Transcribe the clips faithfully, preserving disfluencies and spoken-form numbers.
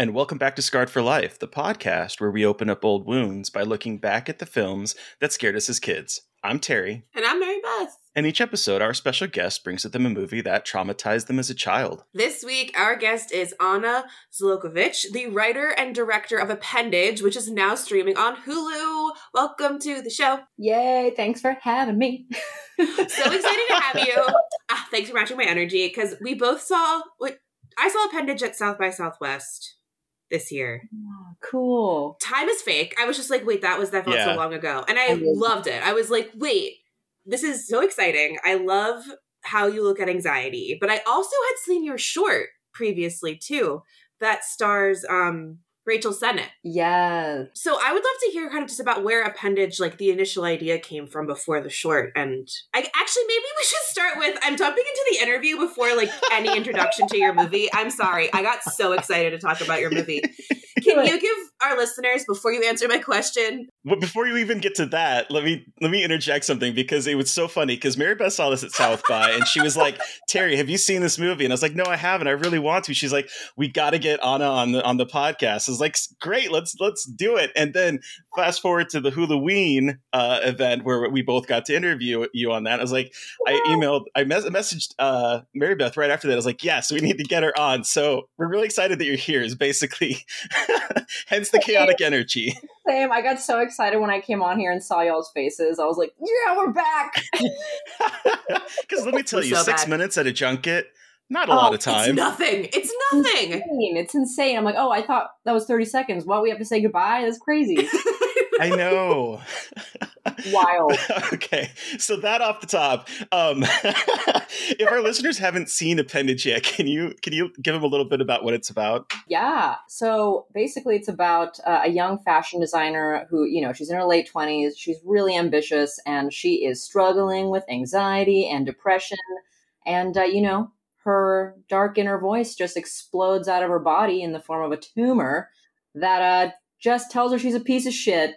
And welcome back to Scarred for Life, the podcast where we open up old wounds by looking back at the films that scared us as kids. I'm Terry. And I'm Mary Beth. And each episode, our special guest brings with them a movie that traumatized them as a child. This week, our guest is Anna Zlokovic, the writer and director of Appendage, which is now streaming on Hulu. Welcome to the show. Yay, thanks for having me. So excited to have you. Ah, thanks for matching my energy, because we both saw, like, I saw Appendage at South by Southwest this year. Oh, cool. Time is fake. I was just like, wait, that was that felt yeah. so long ago. And I, I loved it. I was like, wait, this is so exciting. I love how you look at anxiety. But I also had seen your short previously too that stars um Rachel Sennott. Yeah. So I would love to hear kind of just about where Appendage, like the initial idea came from before the short. And I actually, maybe we should start with, I'm jumping into the interview before like any introduction to your movie. I'm sorry. I got so excited to talk about your movie. Can you give our listeners, before you answer my question? Well, before you even get to that, let me let me interject something, because it was so funny because Mary Beth saw this at South By and she was like, Terry, have you seen this movie? And I was like, no, I haven't. I really want to. She's like, we got to get Anna on the on the podcast. I was like, great, let's let's do it. And then fast forward to the Halloween uh, event where we both got to interview you on that. I was like, wow. I emailed, I mes- messaged uh, Mary Beth right after that. I was like, yes, we need to get her on. So we're really excited that you're here is basically hence the chaotic energy. Same. I got so excited when I came on here and saw y'all's faces. I was like, yeah, we're back. Because let me tell you, so six bad. minutes at a junket, not a oh, lot of time. It's nothing. It's nothing. It's insane. It's insane. I'm like, oh, I thought that was thirty seconds. What, we have to say goodbye? That's crazy. I know. Wild. Okay. So that off the top. Um, if our listeners haven't seen Appendage yet, can you can you give them a little bit about what it's about? Yeah. So basically it's about uh, a young fashion designer who, you know, she's in her late twenties. She's really ambitious and she is struggling with anxiety and depression. And, uh, you know, her dark inner voice just explodes out of her body in the form of a tumor that uh, just tells her she's a piece of shit.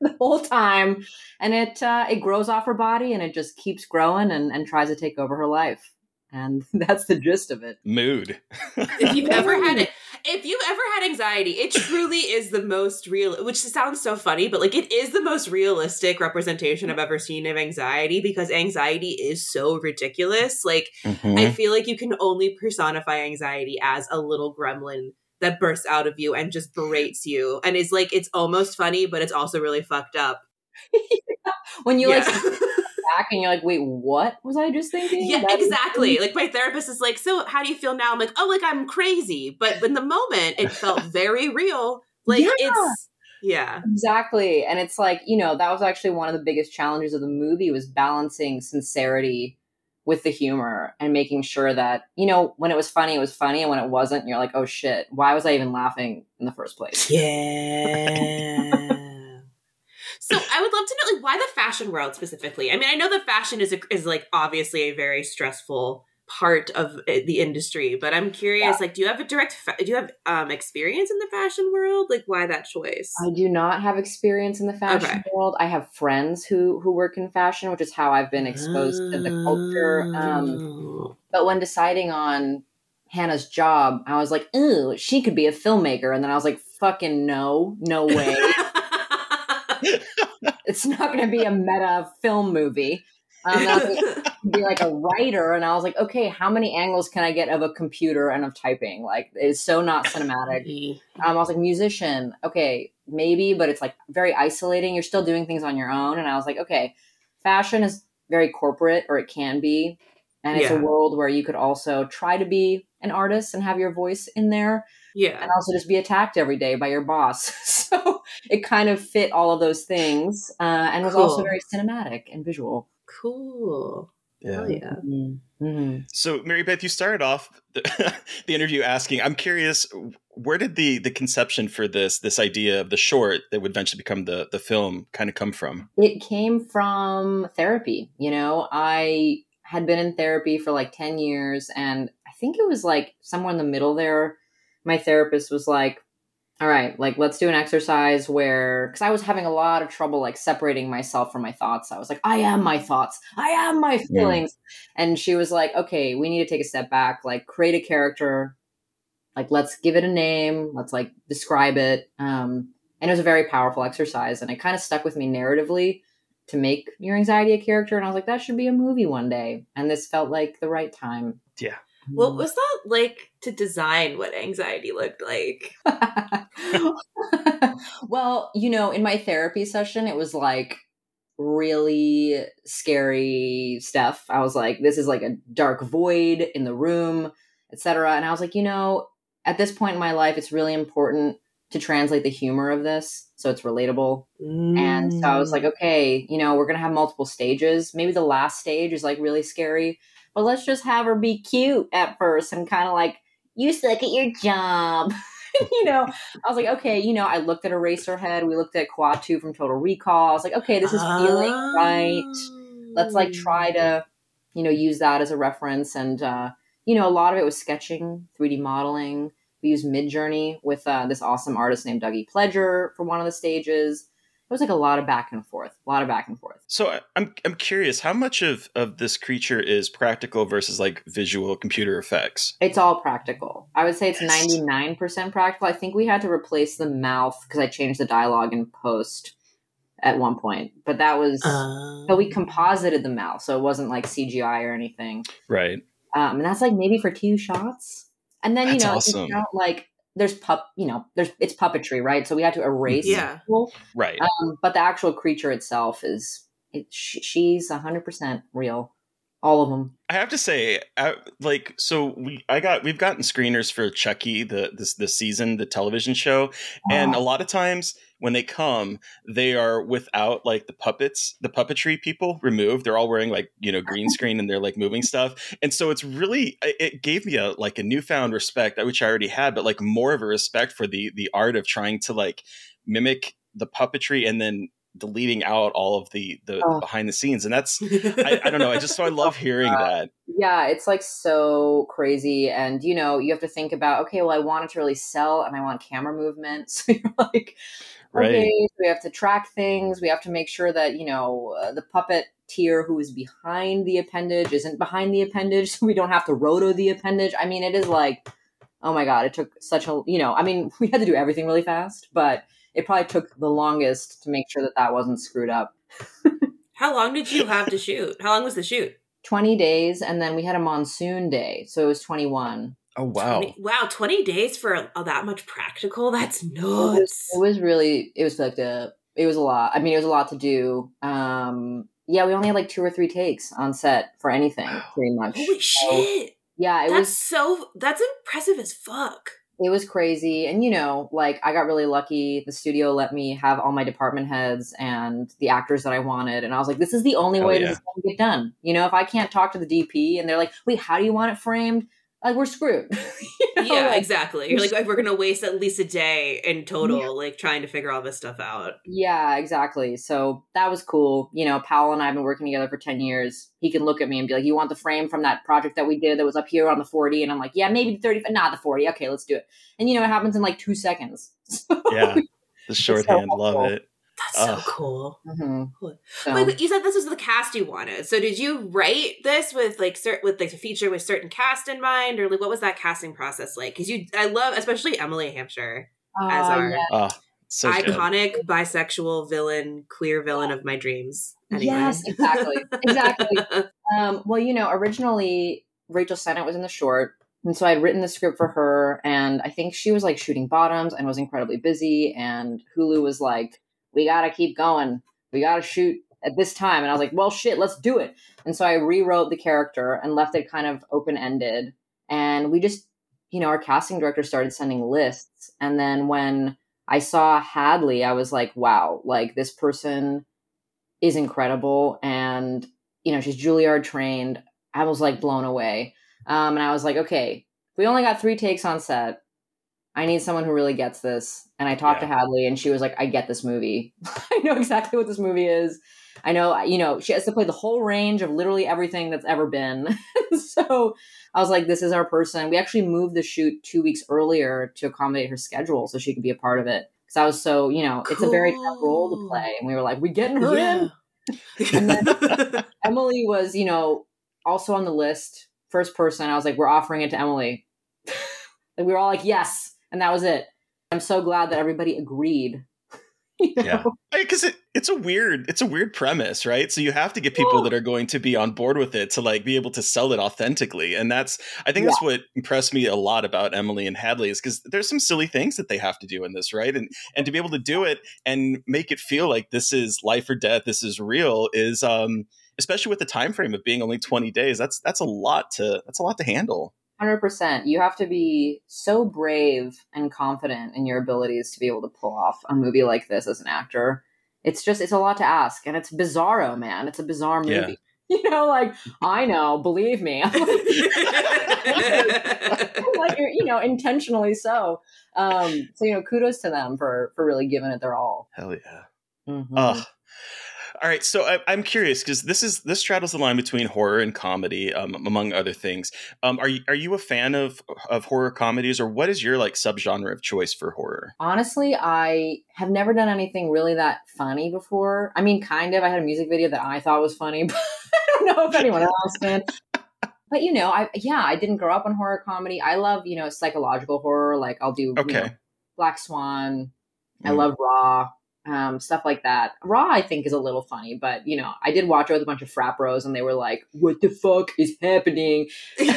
The whole time, and it uh, it grows off her body, and it just keeps growing, and, and tries to take over her life, and that's the gist of it. Mood. If you've ever had it, if you've ever had anxiety, it truly is the most real. Which sounds so funny, but like it is the most realistic representation I've ever seen of anxiety, because anxiety is so ridiculous. Like mm-hmm. I feel like you can only personify anxiety as a little gremlin that bursts out of you and just berates you and is like, it's almost funny, but it's also really fucked up. yeah. When you yeah. like back and you're like, wait, what was I just thinking? Yeah, that exactly. Is- like my therapist is like, so how do you feel now? I'm like, oh, like I'm crazy. But in the moment it felt very real. Like yeah. it's, yeah. Exactly. And it's like, you know, that was actually one of the biggest challenges of the movie, was balancing sincerity with the humor and making sure that, you know, when it was funny, it was funny. And when it wasn't, you're like, oh shit, why was I even laughing in the first place? Yeah. So I would love to know, like, why the fashion world specifically? I mean, I know that fashion is, a, is like obviously a very stressful part of the industry, but I'm curious, yeah. like, do you have a direct, fa- do you have um, experience in the fashion world? Like, why that choice? I do not have experience in the fashion okay. world. I have friends who who work in fashion, which is how I've been exposed oh. to the culture. Um, but when deciding on Hannah's job, I was like, ooh, she could be a filmmaker. And then I was like, fucking no, no way. It's not going to be a meta film movie. Um, I was like, be like a writer, and I was like, okay, how many angles can I get of a computer and of typing? Like, it's so not cinematic. Um, I was like, musician, okay, maybe, but it's like very isolating. You're still doing things on your own. And I was like, okay, fashion is very corporate, or it can be, and it's yeah. a world where you could also try to be an artist and have your voice in there. Yeah. And also just be attacked every day by your boss. So it kind of fit all of those things. Uh, and cool. was also very cinematic and visual. Cool. Yeah. Oh, yeah. Mm-hmm. Mm-hmm. So Mary Beth, you started off the, the interview asking, I'm curious, where did the the conception for this, this idea of the short that would eventually become the, the film kind of come from? It came from therapy. You know, I had been in therapy for like ten years and I think it was like somewhere in the middle there. My therapist was like, all right, like, let's do an exercise where, because I was having a lot of trouble, like, separating myself from my thoughts. I was like, I am my thoughts. I am my feelings. Yeah. And she was like, okay, we need to take a step back, like, create a character. Like, let's give it a name. Let's, like, describe it. Um, and it was a very powerful exercise. And it kind of stuck with me narratively to make Your Anxiety a character. And I was like, that should be a movie one day. And this felt like the right time. Yeah. What was that like to design what anxiety looked like? Well, you know, in my therapy session, it was like really scary stuff. I was like, this is like a dark void in the room, et cetera. And I was like, you know, at this point in my life, it's really important to translate the humor of this so it's relatable. Mm. And so I was like, okay, you know, we're going to have multiple stages. Maybe the last stage is like really scary. Well, let's just have her be cute at first and kind of like, you suck at your job. You know, I was like, okay, you know, I looked at Eraserhead. We looked at Kwatu from Total Recall. I was like, okay, this is feeling oh. right. Let's like try to, you know, use that as a reference. And, uh, you know, a lot of it was sketching, three D modeling. We used Midjourney with uh, this awesome artist named Dougie Pledger for one of the stages. It was like a lot of back and forth, a lot of back and forth. So I'm I'm curious, how much of, of this creature is practical versus like visual computer effects? It's all practical. I would say it's yes. ninety-nine percent practical. I think we had to replace the mouth because I changed the dialogue in post at one point. But that was, um, but we composited the mouth. So it wasn't like C G I or anything. Right. Um, and that's like maybe for two shots. And then, that's you know, awesome. you know, like, there's pup, you know, there's it's puppetry, right? So we had to erase yeah. people. Right. Um, but the actual creature itself is, it, sh- she's one hundred percent real. All of them. I have to say, I, like, so we, I got, we've gotten screeners for Chucky, the this the season, the television show, wow. and a lot of times when they come, they are without like the puppets, the puppetry people removed. They're all wearing like, you know, green screen and they're like moving stuff. And so it's really, it gave me a like a newfound respect, which I already had, but like more of a respect for the the art of trying to like mimic the puppetry and then deleting out all of the the oh. behind the scenes. And that's I, I don't know I just so I love hearing uh, that yeah it's like so crazy. And you know, you have to think about, okay, well, I want it to really sell and I want camera movement, so you're like, okay, right. we have to track things, we have to make sure that, you know, uh, the puppeteer who is behind the appendage isn't behind the appendage, so we don't have to roto the appendage. I mean, it is like, oh my god, it took such a, you know, I mean, we had to do everything really fast, but it probably took the longest to make sure that that wasn't screwed up. How long did you have to shoot? How long was the shoot? twenty days. And then we had a monsoon day. So it was twenty-one. Oh, wow. twenty, wow. twenty days for all that much practical? That's nuts. It was, it was really, it was like a, it was a lot. I mean, it was a lot to do. Um, yeah. We only had like two or three takes on set for anything, pretty much. Holy shit. So, yeah. It that's was so, that's impressive as fuck. It was crazy. And, you know, like, I got really lucky. The studio let me have all my department heads and the actors that I wanted. And I was like, this is the only way oh, yeah. this is going to get done. You know, if I can't talk to the D P and they're like, wait, how do you want it framed? Like, we're screwed. You know? Yeah, like, exactly. You're like, we're going to waste at least a day in total, yeah. like, trying to figure all this stuff out. Yeah, exactly. So that was cool. You know, Powell and I have been working together for ten years. He can look at me and be like, you want the frame from that project that we did that was up here on the forty? And I'm like, yeah, maybe the thirty, but not the forty. Okay, let's do it. And, you know, it happens in, like, two seconds. So yeah, the shorthand, so love it. That's Ugh. so cool. Mm-hmm. cool. So. Wait, you said this was the cast you wanted. So did you write this with like cert- with like a feature with certain cast in mind, or like what was that casting process like? Because you, I love especially Emily Hampshire uh, as our yes. oh, so iconic good. bisexual villain, queer villain of my dreams. Anyway. Yes, exactly, exactly. um, well, you know, originally Rachel Sennott was in the short. And so I had written the script for her, and I think she was like shooting bottoms and was incredibly busy. And Hulu was like, we got to keep going. We got to shoot at this time. And I was like, well, shit, let's do it. And so I rewrote the character and left it kind of open-ended. And we just you know, our casting director started sending lists. And then when I saw Hadley, I was like, wow, like this person is incredible. And, you know, she's Juilliard trained. I was like blown away. Um, and I was like, okay, we only got three takes on set. I need someone who really gets this. And I talked yeah. to Hadley and she was like, I get this movie. I know exactly what this movie is. I know, you know, she has to play the whole range of literally everything that's ever been. So I was like, this is our person. We actually moved the shoot two weeks earlier to accommodate her schedule so she could be a part of it. Because I was so, you know, cool. It's a very tough role to play. And we were like, we getting her yeah. in. And then Emily was, you know, also on the list, first person. I was like, we're offering it to Emily. And we were all like, yes. And that was it. I'm so glad that everybody agreed. You know? Yeah, because it, it's a weird it's a weird premise, right? So you have to get people that are going to be on board with it to like be able to sell it authentically, and that's I think yeah. that's what impressed me a lot about Emily and Hadley, is because there's some silly things that they have to do in this, right? And and to be able to do it and make it feel like this is life or death, this is real, is um especially with the time frame of being only twenty days. That's that's a lot to that's a lot to handle. one hundred percent. You have to be so brave and confident in your abilities to be able to pull off a movie like this as an actor. It's just, it's a lot to ask. And it's bizarro, man. It's a bizarre movie. Yeah. You know, like, I know, believe me. I'm like, I'm like, you know, intentionally so. Um, so, you know, kudos to them for, for really giving it their all. Hell yeah. Mm-hmm. Uh. All right. So I, I'm curious, because this is this straddles the line between horror and comedy, um, among other things. Um, are you are you a fan of of horror comedies, or what is your like subgenre of choice for horror? Honestly, I have never done anything really that funny before. I mean, kind of. I had a music video that I thought was funny, but I don't know if anyone else did. But, you know, I yeah, I didn't grow up on horror comedy. I love, you know, psychological horror. Like I'll do okay. you know, Black Swan. Mm. I love Raw. Um, stuff like that. Raw, I think, is a little funny, but you know, I did watch it with a bunch of frat bros, and they were like, "What the fuck is happening?" Okay,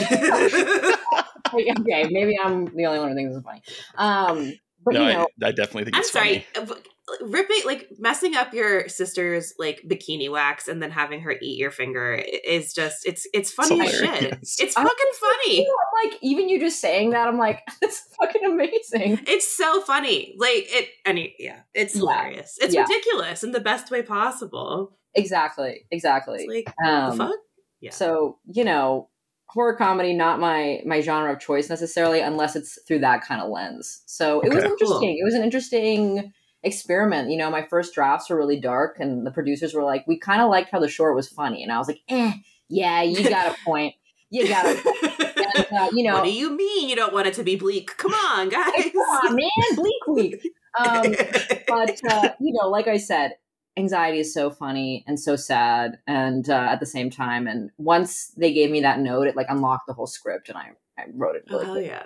maybe I'm the only one who thinks it's funny. Um, but no, you know, I, I definitely think. I'm it's sorry, funny. Ripping like messing up your sister's like bikini wax and then having her eat your finger is just it's it's funny as shit. It's fucking funny. You know, like even you just saying that, I'm like, that's fucking amazing. It's so funny. Like it, any yeah, it's yeah. hilarious. It's yeah. ridiculous in the best way possible. Exactly, exactly. It's like um, the fuck. Yeah. So you know, horror comedy not my my genre of choice necessarily, unless it's through that kind of lens. So it okay. was interesting. Cool. It was an interesting experiment. You know, my first drafts were really dark, and the producers were like, we kind of liked how the short was funny, and I was like, eh, yeah, you got a point. You got a point. And, uh, you know, what do you mean you don't want it to be bleak? Come on, guys. Like, come on, man, bleak week. Um, but uh, you know, like I said, anxiety is so funny and so sad, and uh, at the same time. And once they gave me that note, it like unlocked the whole script, and I, I wrote it. Really oh quick. Yeah.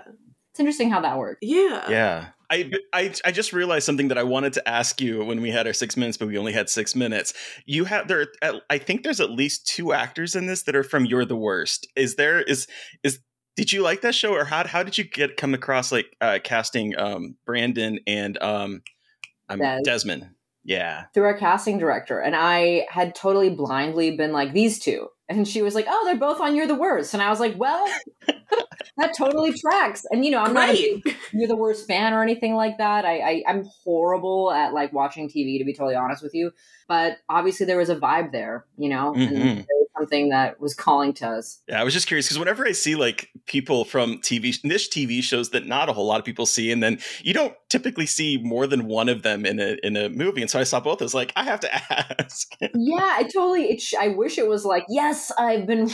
It's interesting how that works. Yeah. Yeah. I, I I just realized something that I wanted to ask you when we had our six minutes, but we only had six minutes. You have there. I think there's at least two actors in this that are from You're the Worst. Is there is is did you like that show, or how how did you get come across like uh, casting um, Brandon and um, um Des. Desmond? Yeah, through our casting director, and I had totally blindly been like these two, and she was like, "Oh, they're both on You're the Worst," and I was like, "Well." That totally tracks. And, you know, I'm not right. a, You're the Worst fan or anything like that. I, I, I'm horrible at, like, watching T V, to be totally honest with you. But obviously there was a vibe there, you know, mm-hmm. and there was something that was calling to us. Yeah, I was just curious because whenever I see, like, people from T V, niche T V shows that not a whole lot of people see, and then you don't typically see more than one of them in a in a movie. And so I saw both. I was like, I have to ask. Yeah, I totally, it sh- I wish it was like, yes, I've been...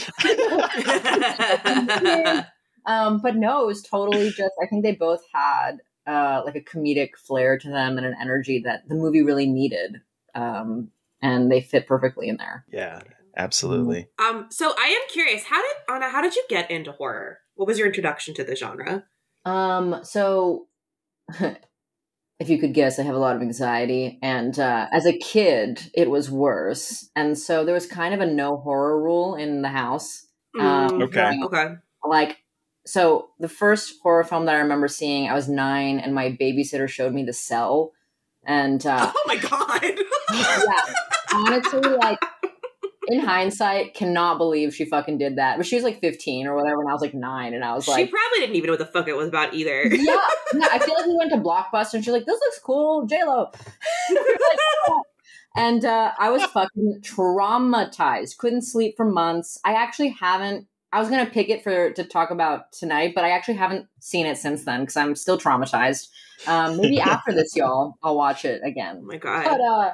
Um, but no, it was totally just, I think they both had, uh, like a comedic flair to them and an energy that the movie really needed. Um, and they fit perfectly in there. Yeah, absolutely. Um, so I am curious, how did, Anna, how did you get into horror? What was your introduction to the genre? Um, so if you could guess, I have a lot of anxiety, and, uh, as a kid, it was worse. And so there was kind of a no horror rule in the house. Um, mm, okay. Like, okay. Like, So the first horror film that I remember seeing, I was nine, and my babysitter showed me The Cell. And uh, oh my god! Yeah, honestly, like in hindsight, cannot believe she fucking did that. But she was like fifteen or whatever, and I was like nine, and I was like, she probably didn't even know what the fuck it was about either. Yeah, yeah, I feel like we went to Blockbuster, and she's like, "This looks cool, J-Lo." And uh, I was fucking traumatized. Couldn't sleep for months. I actually haven't. I was gonna pick it for to talk about tonight, but I actually haven't seen it since then because I'm still traumatized. Um, maybe after this, y'all, I'll watch it again. Oh my god. But, uh,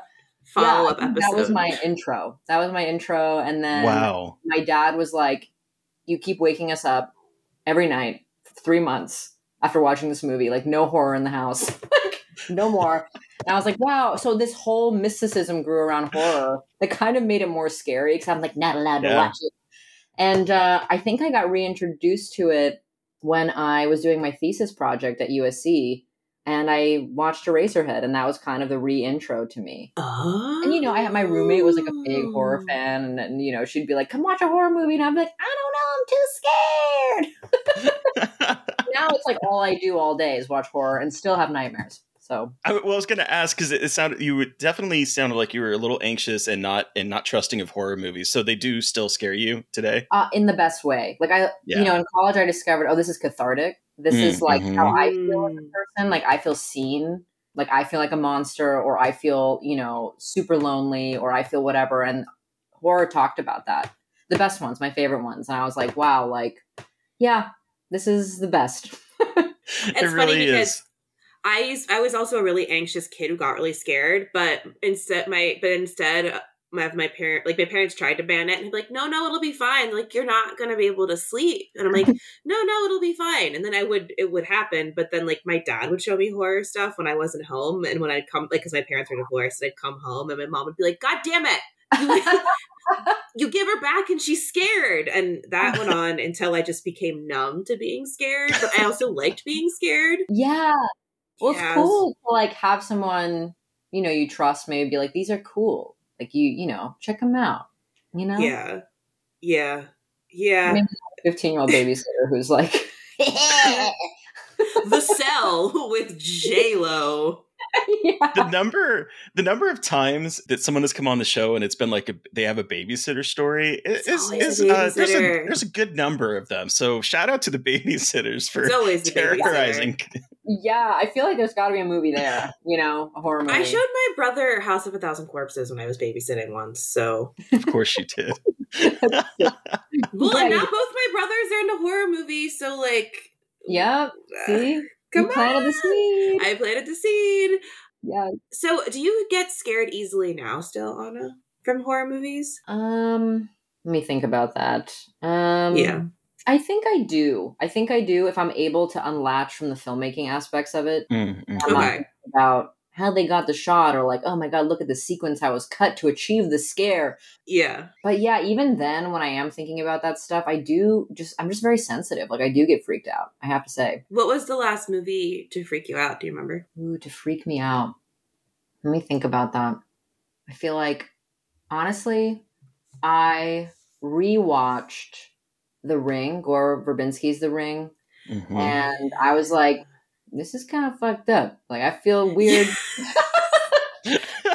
follow yeah, up episode. That was my intro. That was my intro. And then wow. my dad was like, "You keep waking us up every night for three months after watching this movie. Like, no horror in the house. Like, no more." And I was like, wow. So this whole mysticism grew around horror that kind of made it more scary because I'm like, not allowed yeah. to watch it. And uh, I think I got reintroduced to it when I was doing my thesis project at U S C. And I watched Eraserhead, and that was kind of the re-intro to me. Oh. And, you know, I had my roommate was, like, a big horror fan. And, and, you know, she'd be like, come watch a horror movie. And I'm like, I don't know. I'm too scared. Now it's, like, all I do all day is watch horror and still have nightmares. So I, well, I was going to ask, because it, it sounded you would definitely sounded like you were a little anxious and not and not trusting of horror movies. So they do still scare you today? Uh, in the best way. Like, I, yeah. you know, in college, I discovered, oh, this is cathartic. This mm, is like mm-hmm. how I feel as a person. Like I feel seen, like I feel like a monster, or I feel, you know, super lonely, or I feel whatever. And horror talked about that. The best ones, my favorite ones. And I was like, wow, like, yeah, this is the best. It's it really funny because is. I used, I was also a really anxious kid who got really scared, but instead my, but instead my, my parent, like my parents tried to ban it and be like, no, no, it'll be fine. Like, you're not going to be able to sleep. And I'm like, no, no, it'll be fine. And then I would, it would happen. But then like my dad would show me horror stuff when I wasn't home. And when I'd come, like, cause my parents were divorced, I'd come home and my mom would be like, God damn it. You give her back and she's scared. And that went on until I just became numb to being scared. But I also liked being scared. Yeah. Well, yeah. It's cool to like have someone, you know, you trust maybe be like, these are cool. Like, you, you know, check them out, you know? Yeah. Yeah. Yeah. I mean, fifteen-year-old babysitter who's like... The Cell with J-Lo. Yeah. The number the number of times that someone has come on the show and it's been like a, they have a babysitter story is, is, is uh, there's, a, there's a good number of them. So shout out to the babysitters for it's terrorizing. Babysitter. Yeah, I feel like there's got to be a movie there, you know, a horror movie. I showed my brother House of a Thousand Corpses when I was babysitting once, so. Of course you did. Well, right. And now both my brothers are in a horror movie, so like. Yep, see? Come you planted on. The seed. I planted the seed. Yeah. So do you get scared easily now still, Anna, from horror movies? Um, let me think about that. Um, yeah. I think I do. I think I do if I'm able to unlatch from the filmmaking aspects of it. Mm-hmm. I'm not okay. About how they got the shot or like, oh my God, look at the sequence, how it was cut to achieve the scare. Yeah. But yeah, even then when I am thinking about that stuff, I do just, I'm just very sensitive. Like I do get freaked out, I have to say. What was the last movie to freak you out? Do you remember? Ooh, to freak me out. Let me think about that. I feel like, honestly, I rewatched The Ring, Gore Verbinski's The Ring. Mm-hmm. And I was like, this is kind of fucked up. Like, I feel weird.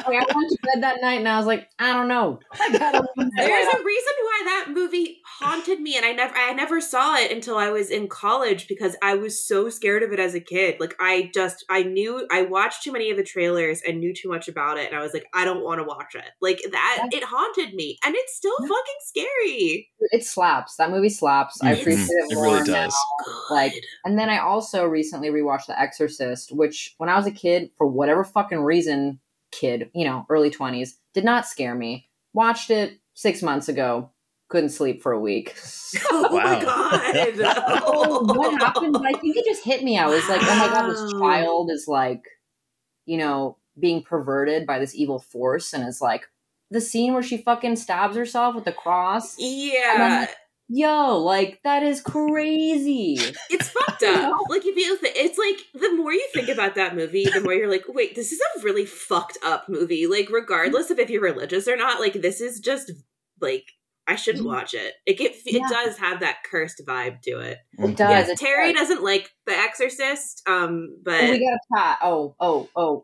Like, I went to bed that night and I was like, I don't know. I gotta There's a reason why that movie haunted me, and I never, I never saw it until I was in college because I was so scared of it as a kid. Like, I just, I knew, I watched too many of the trailers and knew too much about it, and I was like, I don't want to watch it. Like that, it haunted me, and it's still fucking scary. It slaps. That movie slaps. Mm-hmm. I appreciate it. It more really does. Now. Like, and then I also recently rewatched The Exorcist, which when I was a kid, for whatever fucking reason. Kid, you know, early twenties, did not scare me. Watched it six months ago. Couldn't sleep for a week. Oh wow. My God. Oh, what happened? I think it just hit me. I was like, oh my God, this child is like, you know, being perverted by this evil force. And it's like the scene where she fucking stabs herself with the cross. Yeah. Yo, like, that is crazy. It's fucked up. Like, if you, th- it's like, the more you think about that movie, the more you're like, wait, this is a really fucked up movie. Like, regardless of if you're religious or not, like, this is just, like, I shouldn't watch it. It get, it yeah. does have that cursed vibe to it. It does. Yeah, Terry does. Doesn't like The Exorcist, um, but... We got a pot. Oh, oh, oh.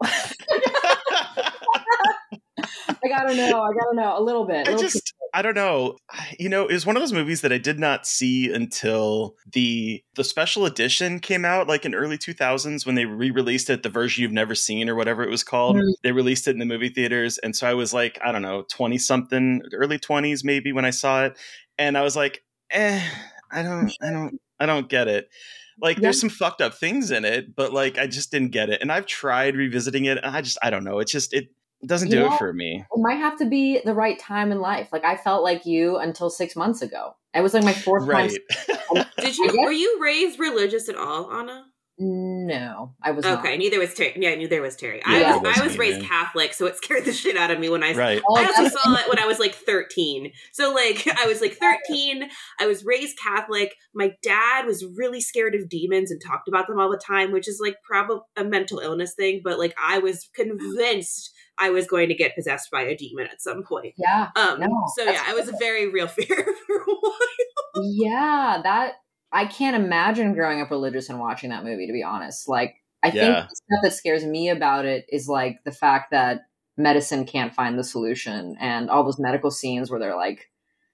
I gotta know, I gotta know, a little bit. A little I just... bit. I don't know. You know, it was one of those movies that I did not see until the the special edition came out, like in early two thousands, when they re-released it, the version you've never seen or whatever it was called. Mm-hmm. They released it in the movie theaters. And so I was like, I don't know, twenty something, early twenties, maybe, when I saw it. And I was like, eh, I don't, I don't, I don't get it. Like, yep. There's some fucked up things in it, but like, I just didn't get it. And I've tried revisiting it. And I just, I don't know. It's just, it, It doesn't do you know, it for me. It might have to be the right time in life. Like I felt like you until six months ago. It was like my fourth right. time. Did you? Were you raised religious at all, Anna? No, I was okay, not. Okay, neither was Terry. Yeah, neither was Terry. Yeah, I was, I was raised either. Catholic, so it scared the shit out of me when I, right. I also saw it when I was like thirteen. So like, I was like thirteen, I was raised Catholic. My dad was really scared of demons and talked about them all the time, which is like probably a mental illness thing. But like, I was convinced I was going to get possessed by a demon at some point. Yeah. Um, no, so yeah, it was a very real fear for a while. Yeah, that... I can't imagine growing up religious and watching that movie, to be honest. Like, I yeah. think the stuff that scares me about it is like the fact that medicine can't find the solution and all those medical scenes where they're like,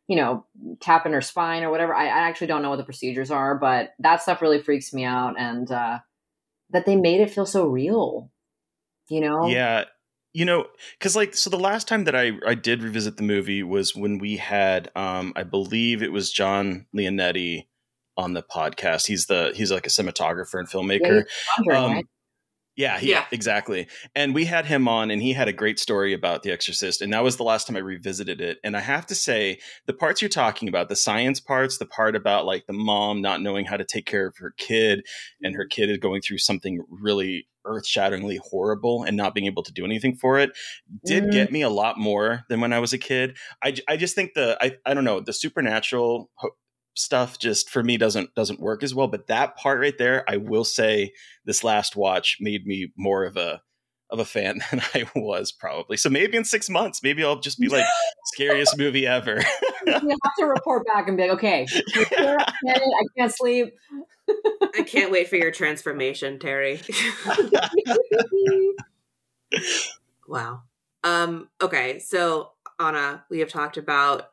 you know, tapping her spine or whatever. I, I actually don't know what the procedures are, but that stuff really freaks me out. And uh, that they made it feel so real, you know? Yeah. You know, because like, so the last time that I, I did revisit the movie was when we had, um, I believe it was John Leonetti on the podcast. He's the, he's like a cinematographer and filmmaker. Yeah, um, right? yeah, he, yeah, exactly. And we had him on and he had a great story about The Exorcist. And that was the last time I revisited it. And I have to say the parts you're talking about, the science parts, the part about like the mom not knowing how to take care of her kid and her kid is going through something really earth-shatteringly horrible and not being able to do anything for it did mm. get me a lot more than when I was a kid. I, I just think the, I, I don't know, the supernatural ho- stuff just for me doesn't doesn't work as well, but that part right there, I will say this last watch made me more of a of a fan than I was probably. So maybe in six months maybe I'll just be like scariest movie ever. You have to report back and be like, okay, I can't sleep. I can't wait for your transformation, Terry. Wow. Um okay, so Anna, we have talked about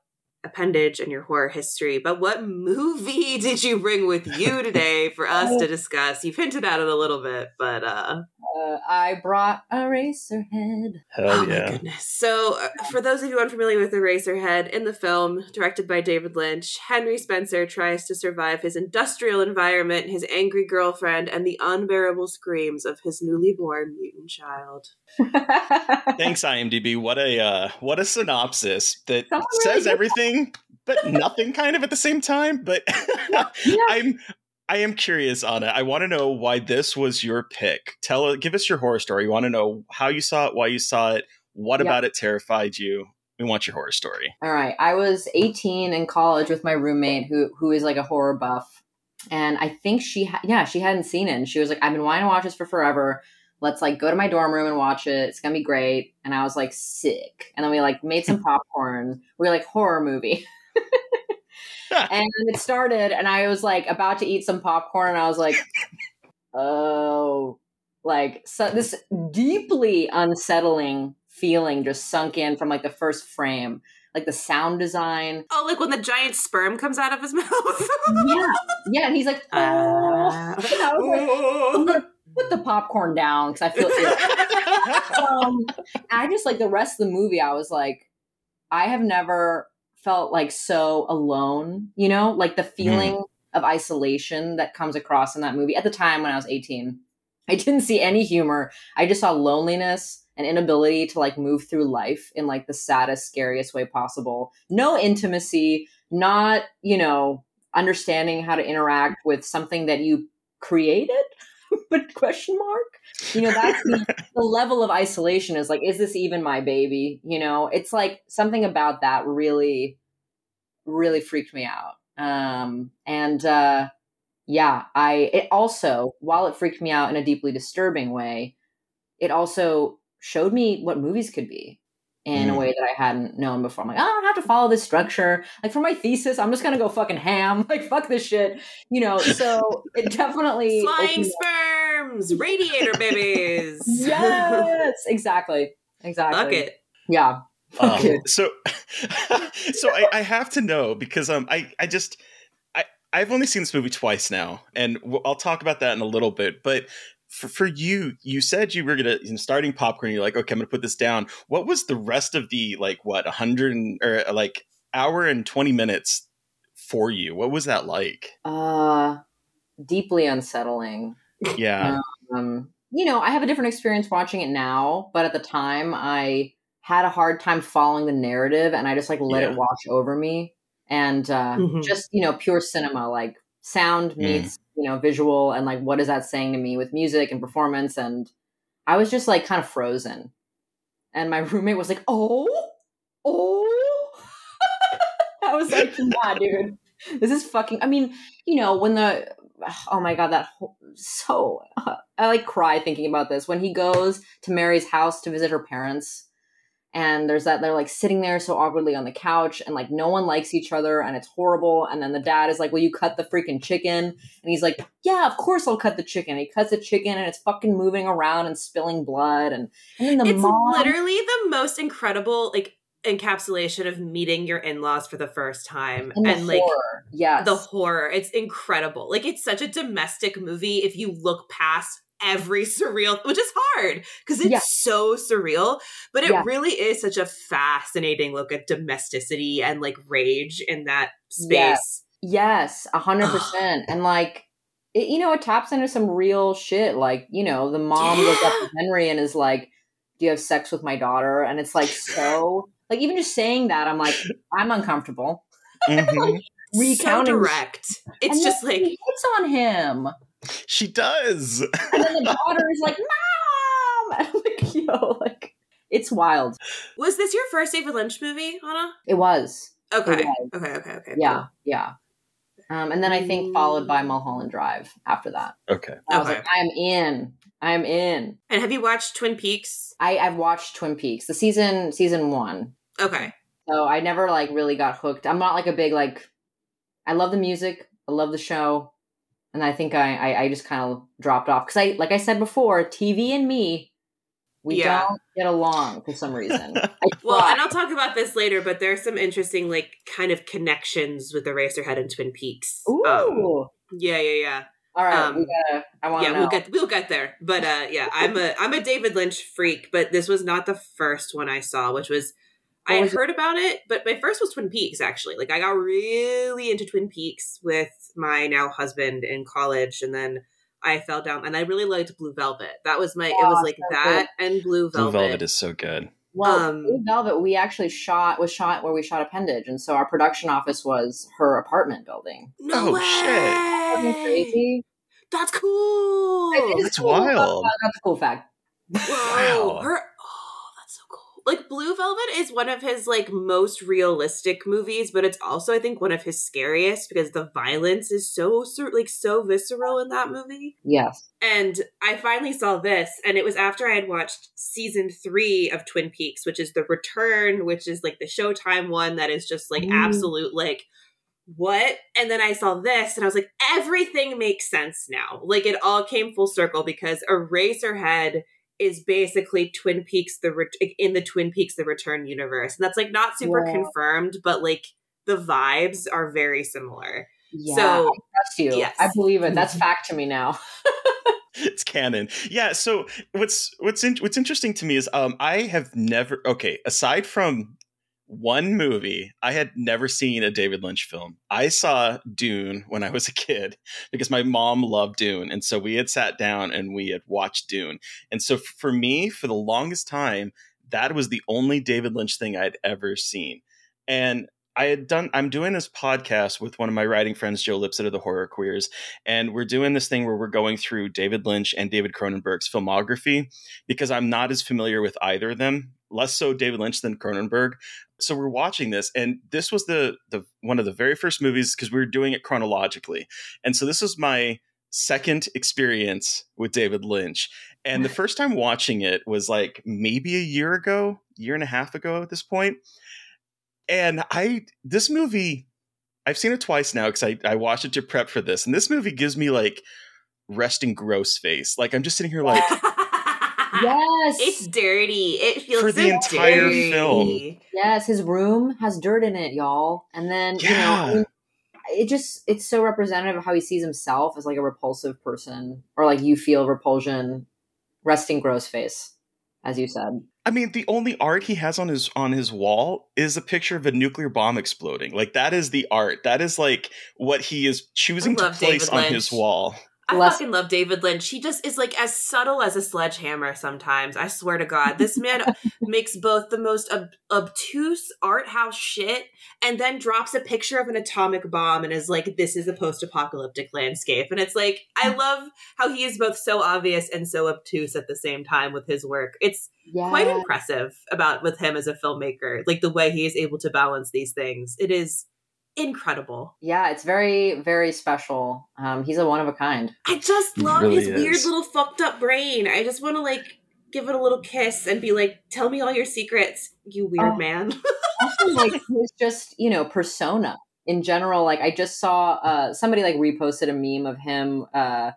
Appendage and your horror history, but what movie did you bring with you today for us to discuss? You've hinted at it a little bit, but uh, uh I brought Eraserhead. Hell oh yeah. My goodness. So uh, for those of you unfamiliar with Eraserhead, in the film directed by David Lynch, Henry Spencer tries to survive his industrial environment, his angry girlfriend, and the unbearable screams of his newly born mutant child. Thanks, IMDb. What a uh, what a synopsis that Someone says really everything, but nothing kind of at the same time. But yeah. I'm I am curious, Anna. I want to know why this was your pick. Tell, give us your horror story. We want to know how you saw it, why you saw it, what yep. about it terrified you. We want your horror story. All right. I was eighteen in college with my roommate who who is like a horror buff, and I think she ha- yeah she hadn't seen it, and she was like, I've been wanting to watch this for forever. Let's like go to my dorm room and watch it. It's going to be great. And I was like, sick. And then we like made some popcorn. We were like, horror movie. And it started and I was like about to eat some popcorn. And I was like, oh, like so this deeply unsettling feeling just sunk in from like the first frame, like the sound design. Oh, like when the giant sperm comes out of his mouth. yeah. Yeah. And he's like, oh, uh, and I was like, put the popcorn down because I feel ill. um, I just like the rest of the movie. I was like, I have never felt like so alone, you know, like the feeling mm. of isolation that comes across in that movie. At the time when I was eighteen, I didn't see any humor. I just saw loneliness and inability to like move through life in like the saddest, scariest way possible. No intimacy, not, you know, understanding how to interact with something that you created. But question mark, you know, that's the, the level of isolation is like, is this even my baby? You know, it's like something about that really, really freaked me out. Um, and uh, yeah, I, it also, while it freaked me out in a deeply disturbing way, it also showed me what movies could be in mm. a way that I hadn't known before. I'm like, I don't have to follow this structure. Like for my thesis, I'm just going to go fucking ham. Like, fuck this shit. You know, so it definitely... Flying sperms! Up. Radiator babies! Yes! Exactly. Exactly. Fuck it. Yeah. Um, okay. So, so I, I have to know because um, I, I just, I, I've only seen this movie twice now, and I'll talk about that in a little bit. But for, for you, you said you were going to, starting popcorn, you're like, okay, I'm going to put this down. What was the rest of the, like, what, one hundred or like hour and twenty minutes for you? What was that like? Uh, deeply unsettling. Yeah. Um, you know, I have a different experience watching it now, but at the time I had a hard time following the narrative, and I just like let yeah. it wash over me. And uh, mm-hmm. just, you know, pure cinema, like sound meets, mm. you know, visual, and like, what is that saying to me with music and performance? And I was just like kind of frozen. And my roommate was like, oh, oh, I was like, nah, dude, this is fucking, I mean, you know, when the, oh my God, that whole, so uh, I like cry thinking about this when he goes to Mary's house to visit her parents. And there's that, they're like sitting there so awkwardly on the couch, and like no one likes each other, and it's horrible. And then the dad is like, will you cut the freaking chicken? And he's like, yeah, of course I'll cut the chicken. And he cuts the chicken, and it's fucking moving around and spilling blood. And, and then the it's mom. It's literally the most incredible, like, encapsulation of meeting your in-laws for the first time, and, and like horror. Yes. The horror, it's incredible. Like, it's such a domestic movie if you look past every surreal, which is hard because it's yes. so surreal, but it yes. really is such a fascinating look at domesticity and like rage in that space. Yes, a hundred percent. And like it, you know, it taps into some real shit. Like, you know, the mom yeah. looks up to Henry and is like, "Do you have sex with my daughter?" And it's like so. Like, even just saying that, I'm like, I'm uncomfortable. Mm-hmm. Like, recounting. So direct. It's and just like. She hits on him. She does. And then the daughter is like, Mom! And I'm like, yo, like, it's wild. Was this your first David Lynch movie, Anna? It was. Okay. It was. Okay, okay, okay. Yeah, cool. yeah. Um, and then I think followed by Mulholland Drive after that. Okay. I was okay. like, I'm in. I'm in. And have you watched Twin Peaks? I, I've watched Twin Peaks, the season, season one. Okay. So I never like really got hooked. I'm not like a big, like, I love the music. I love the show. And I think I, I, I just kind of dropped off. Cause I, like I said before, T V and me, we yeah. don't get along for some reason. Well, and I'll talk about this later, but there's some interesting, like, kind of connections with Eraserhead and Twin Peaks. Ooh. Um, yeah, yeah, yeah. All right, um, we gotta, I want to yeah, know. we'll get we'll get there. But uh, yeah, I'm a I'm a David Lynch freak, but this was not the first one I saw, which was what I had was heard it? about it, but my first was Twin Peaks, actually. Like, I got really into Twin Peaks with my now husband in college, and then I fell down, and I really liked Blue Velvet. That was my, oh, it was like so that good. and Blue Velvet. Blue Velvet is so good. Well, um, Blue Velvet, we actually shot, was shot where we shot Appendage, and so our production office was her apartment building. No oh, way! Shit. That's crazy. That's cool! That's cool. wild. That's a cool fact. Whoa! Wow. Her, oh, that's so cool. Like, Blue Velvet is one of his, like, most realistic movies, but it's also, I think, one of his scariest, because the violence is so, like, so visceral in that movie. Yes. And I finally saw this, and it was after I had watched season three of Twin Peaks, which is The Return, which is like the Showtime one that is just like mm. absolute like, what? And then I saw this, and I was like, everything makes sense now. Like, it all came full circle, because Eraserhead is basically Twin Peaks, the re- in the Twin Peaks, The Return universe. And that's like not super yeah. confirmed, but like the vibes are very similar. Yeah, so, I trust you. Yes. I believe it. That's fact to me now. It's canon. Yeah. So what's what's in, what's interesting to me is um I have never okay aside from one movie, I had never seen a David Lynch film. I saw Dune when I was a kid because my mom loved Dune, and so we had sat down and we had watched Dune. And so for me, for the longest time, that was the only David Lynch thing I'd ever seen. And I had done, I'm doing this podcast with one of my writing friends, Joe Lipsett of the Horror Queers. And we're doing this thing where we're going through David Lynch and David Cronenberg's filmography, because I'm not as familiar with either of them, less so David Lynch than Cronenberg. So we're watching this, and this was the, the one of the very first movies, because we were doing it chronologically. And so this was my second experience with David Lynch. And the first time watching it was like maybe a year ago, year and a half ago at this point. And I, this movie, I've seen it twice now because I, I watched it to prep for this. And this movie gives me like resting gross face. Like, I'm just sitting here like, Yes. It's dirty. It feels for the so entire dirty. Film. Yes, his room has dirt in it, y'all. And then, yeah. you know, it just, it's so representative of how he sees himself as like a repulsive person, or like you feel repulsion resting gross face, as you said. I mean, the only art he has on his on his wall is a picture of a nuclear bomb exploding. Like, that is the art. That is like what he is choosing to place on his wall. I Less- fucking love David Lynch. He just is like as subtle as a sledgehammer sometimes. I swear to God, this man makes both the most ob- obtuse art house shit and then drops a picture of an atomic bomb and is like, this is a post-apocalyptic landscape. And it's like, I love how he is both so obvious and so obtuse at the same time with his work. It's yeah. quite impressive about with him as a filmmaker, like the way he is able to balance these things. It is incredible. Yeah, it's very, very special. Um, he's a one of a kind. I just love really his is. weird little fucked up brain. I just want to like give it a little kiss and be like, tell me all your secrets, you weird oh. man. Also, like, he's just, you know, persona in general. Like, I just saw uh, somebody like reposted a meme of him uh,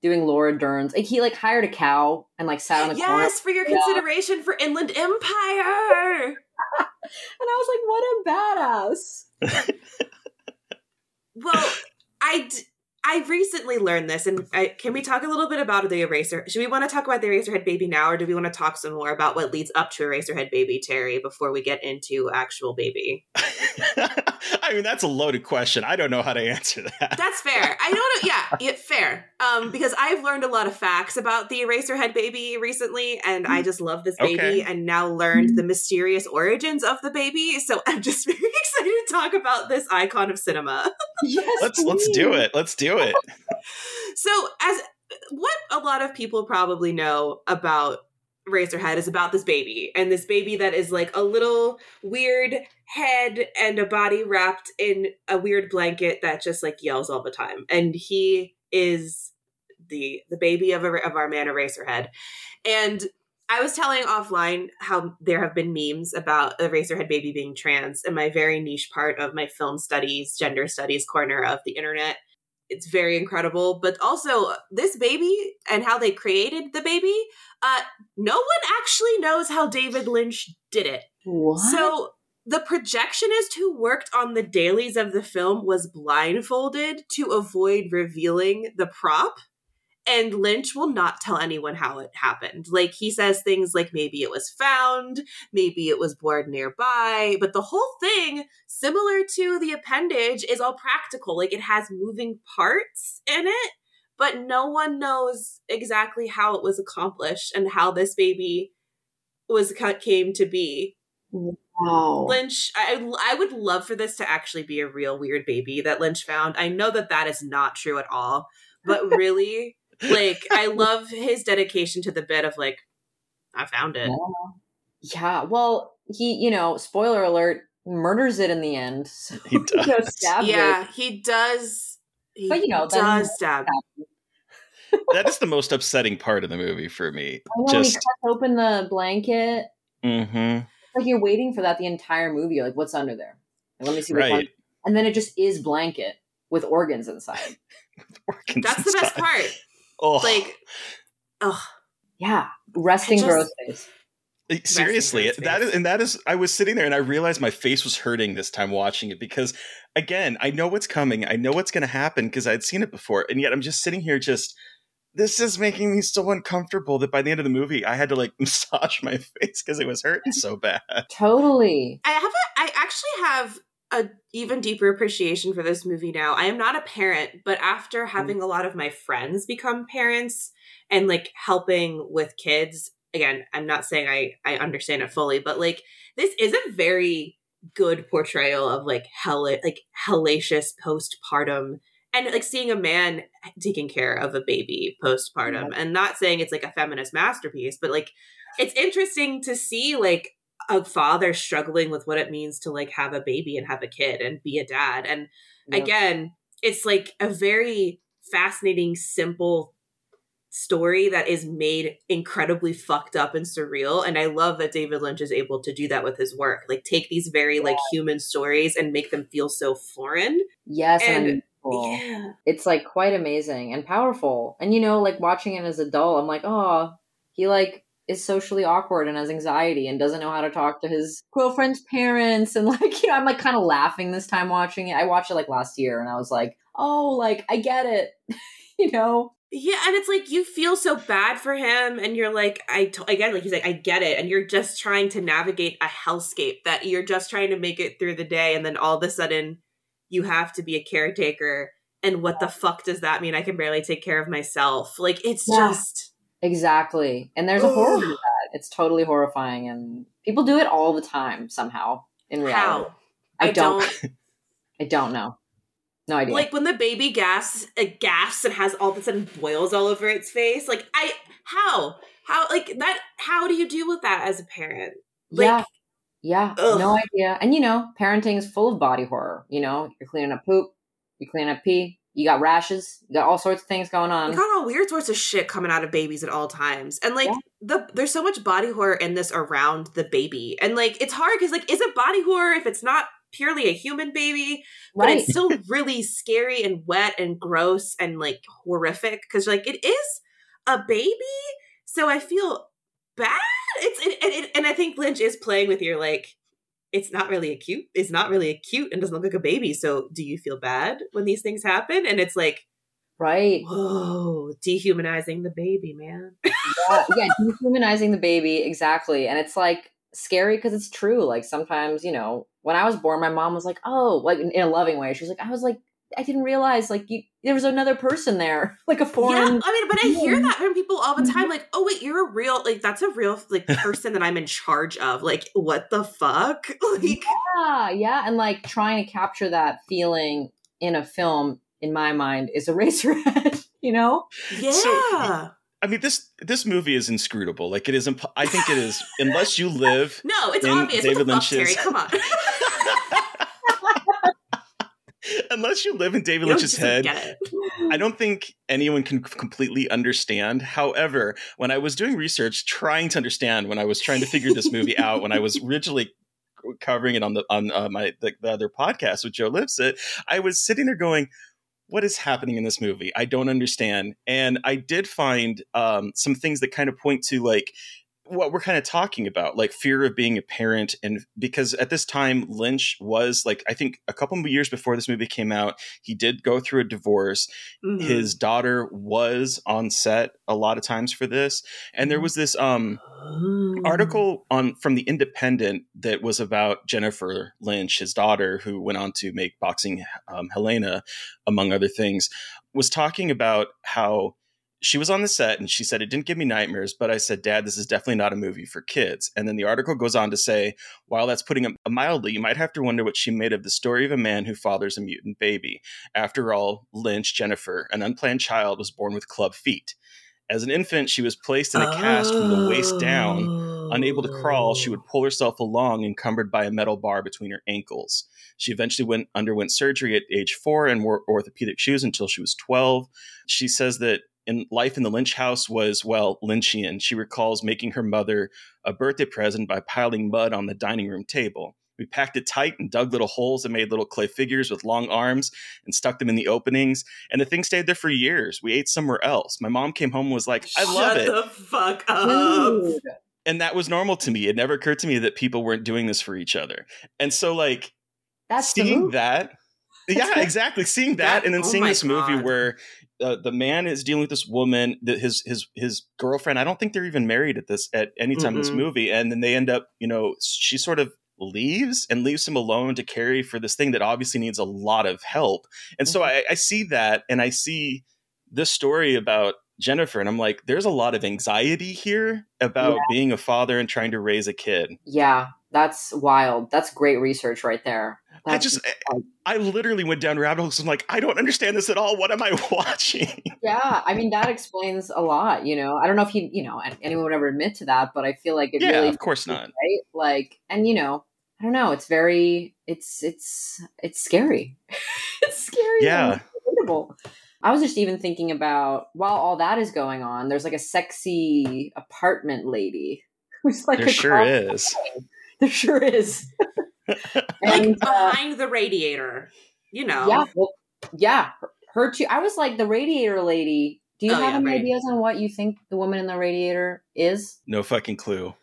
doing Laura Dern's. Like, he like hired a cow and like sat on the yes, corner. Yes, for your yeah. consideration for Inland Empire. And I was like, what a badass. Well, I, d- I recently learned this, and I, can we talk a little bit about the Eraser? Should we want to talk about the Eraserhead baby now, or do we want to talk some more about what leads up to Eraserhead baby, Terry, before we get into actual baby? I mean, that's a loaded question. I don't know how to answer that. That's fair. I don't know. Yeah, yeah, fair. Um, because I've learned a lot of facts about the Eraserhead baby recently, and I just love this baby okay. and now learned the mysterious origins of the baby. So I'm just very excited to talk about this icon of cinema. Yes, let's please. let's do it. Let's do it. So as what a lot of people probably know about Eraserhead is about this baby, and this baby that is like a little weird head and a body wrapped in a weird blanket that just like yells all the time. And he is the the baby of, a, of our man Eraserhead. And I was telling offline how there have been memes about Eraserhead baby being trans in my very niche part of my film studies, gender studies corner of the internet. It's very incredible. But also this baby and how they created the baby, uh, no one actually knows how David Lynch did it. What? So the projectionist who worked on the dailies of the film was blindfolded to avoid revealing the prop. And Lynch will not tell anyone how it happened. Like, he says things like, maybe it was found, maybe it was bored nearby. But the whole thing, similar to the appendage, is all practical. Like, it has moving parts in it, but no one knows exactly how it was accomplished and how this baby was came to be. Wow. Lynch, I, I would love for this to actually be a real weird baby that Lynch found. I know that that is not true at all, but really... Like, I love his dedication to the bit of, like, I found it. Yeah. yeah. Well, he, you know, spoiler alert, murders it in the end. So he does. He stab yeah, it. he does. He but, you know, does stab it. That is the most upsetting part of the movie for me. I know, Just... when he cuts open the blanket. Mm-hmm. Like, you're waiting for that the entire movie. You're like, what's under there? Like, let me see what's right. under. And then it just is blanket with organs inside. with organs That's inside. the best part. Oh. Like, oh yeah, resting just, gross face. Seriously, resting that face. is, and that is. I was sitting there and I realized my face was hurting this time watching it because, again, I know what's coming. I know what's going to happen because I'd seen it before, and yet I'm just sitting here. Just this is making me so uncomfortable that by the end of the movie, I had to like massage my face because it was hurting so bad. Totally. I have. A, I actually have. an even deeper appreciation for this movie now. I am not a parent, but after having a lot of my friends become parents and like helping with kids, again, I'm not saying I, I understand it fully, but like this is a very good portrayal of like hell, like hellacious postpartum and like seeing a man taking care of a baby postpartum, and not saying it's like a feminist masterpiece, but like it's interesting to see like a father struggling with what it means to like have a baby and have a kid and be a dad. And yep. again, it's like a very fascinating, simple story that is made incredibly fucked up and surreal. And I love that David Lynch is able to do that with his work. Like take these very yeah. like human stories and make them feel so foreign. Yes. And yeah. it's like quite amazing and powerful. And you know, like watching it as an adult, I'm like, oh, he like, is socially awkward and has anxiety and doesn't know how to talk to his girlfriend's parents. And like, you know, I'm like kind of laughing this time watching it. I watched it like last year and I was like, oh, like I get it, you know? Yeah. And it's like, you feel so bad for him and you're like, I, t- I get it. Like, he's like, I get it. And you're just trying to navigate a hellscape that you're just trying to make it through the day. And then all of a sudden you have to be a caretaker. And what the fuck does that mean? I can barely take care of myself. Like, it's yeah. just... Exactly. And there's a horror to that. It's totally horrifying. And people do it all the time somehow in reality. How? I, I don't, don't. I don't know. No idea. Like when the baby gasps, it gasps and has all of a sudden boils all over its face. Like I, how, how, like that, how do you deal with that as a parent? Like, yeah. Yeah. Ugh. No idea. And you know, parenting is full of body horror. You know, you're cleaning up poop, you're cleaning up pee. You got rashes. You got all sorts of things going on. You got all weird sorts of shit coming out of babies at all times. And, like, yeah. the there's so much body horror in this around the baby. And, like, it's hard because, like, is it body horror if it's not purely a human baby? Right. But it's still really scary and wet and gross and, like, horrific because, like, it is a baby. So I feel bad. It's it, it, it, And I think Lynch is playing with your, like, it's not really acute. It's not really acute and doesn't look like a baby. So do you feel bad when these things happen? And it's like, right. Whoa, dehumanizing the baby, man. yeah, yeah, dehumanizing the baby. Exactly. And it's like scary because it's true. Like sometimes, you know, when I was born, my mom was like, oh, like in a loving way. She was like, I was like, I didn't realize like you, there was another person there, like a foreign. Yeah, I mean, but I hear that from people all the time. Like, oh wait, you're a real, like that's a real like person that I'm in charge of. Like, what the fuck? Like, yeah, yeah, and like trying to capture that feeling in a film, in my mind, is Eraserhead. You know? Yeah. So, I mean, this this movie is inscrutable. Like, it is. Imp- I think it is. Unless you live. No, it's in obvious. David Lynch's- Terry, come on. Unless you live in David you Lynch's head, I don't think anyone can c- completely understand. However, when I was doing research, trying to understand, when I was trying to figure this movie out, when I was originally covering it on the on uh, my the, the other podcast with Joe Lipsett, I was sitting there going, what is happening in this movie? I don't understand. And I did find um, some things that kind of point to like, what we're kind of talking about, like fear of being a parent. And because at this time, Lynch was like, I think a couple of years before this movie came out, he did go through a divorce. Mm-hmm. His daughter was on set a lot of times for this. And there was this um, article on from The Independent that was about Jennifer Lynch, his daughter, who went on to make Boxing um, Helena, among other things, was talking about how she was on the set and she said, it didn't give me nightmares, but I said, Dad, this is definitely not a movie for kids. And then the article goes on to say, while that's putting it mildly, you might have to wonder what she made of the story of a man who fathers a mutant baby. After all, Lynch, Jennifer, an unplanned child, was born with club feet. As an infant, she was placed in a cast from the waist down. Unable to crawl, she would pull herself along, encumbered by a metal bar between her ankles. She eventually went underwent surgery at age four and wore orthopedic shoes until she was twelve. She says that in life in the Lynch house was, well, Lynchian. She recalls making her mother a birthday present by piling mud on the dining room table. We packed it tight and dug little holes and made little clay figures with long arms and stuck them in the openings. And the thing stayed there for years. We ate somewhere else. My mom came home and was like, I Shut love it. Shut the fuck up. Dude. And that was normal to me. It never occurred to me that people weren't doing this for each other. And so, like, That's seeing that. Yeah, exactly. Seeing that, that and then oh seeing this God. movie where uh, the man is dealing with this woman, the, his his his girlfriend. I don't think they're even married at this at any time mm-hmm. in this movie. And then they end up, you know, she sort of leaves and leaves him alone to carry for this thing that obviously needs a lot of help. And mm-hmm. so I, I see that, and I see this story about Jennifer, and I'm like, there's a lot of anxiety here about yeah. being a father and trying to raise a kid. Yeah, that's wild. That's great research right there. That's I just, I, I literally went down rabbit holes. I'm like, I don't understand this at all. What am I watching? Yeah. I mean, that explains a lot, you know, I don't know if he, you know, anyone would ever admit to that, but I feel like it yeah, really, of course not. Right? Like, and you know, I don't know. It's very, it's, it's, it's scary. It's scary. Yeah. I was just even thinking about while all that is going on, there's like a sexy apartment lady. Who's like, there sure is. There sure is. And, like behind uh, the radiator, you know. Yeah, well, yeah. Her too. I was like, the radiator lady Do you oh, have yeah, any right. ideas on what you think the woman in the radiator is? No fucking clue.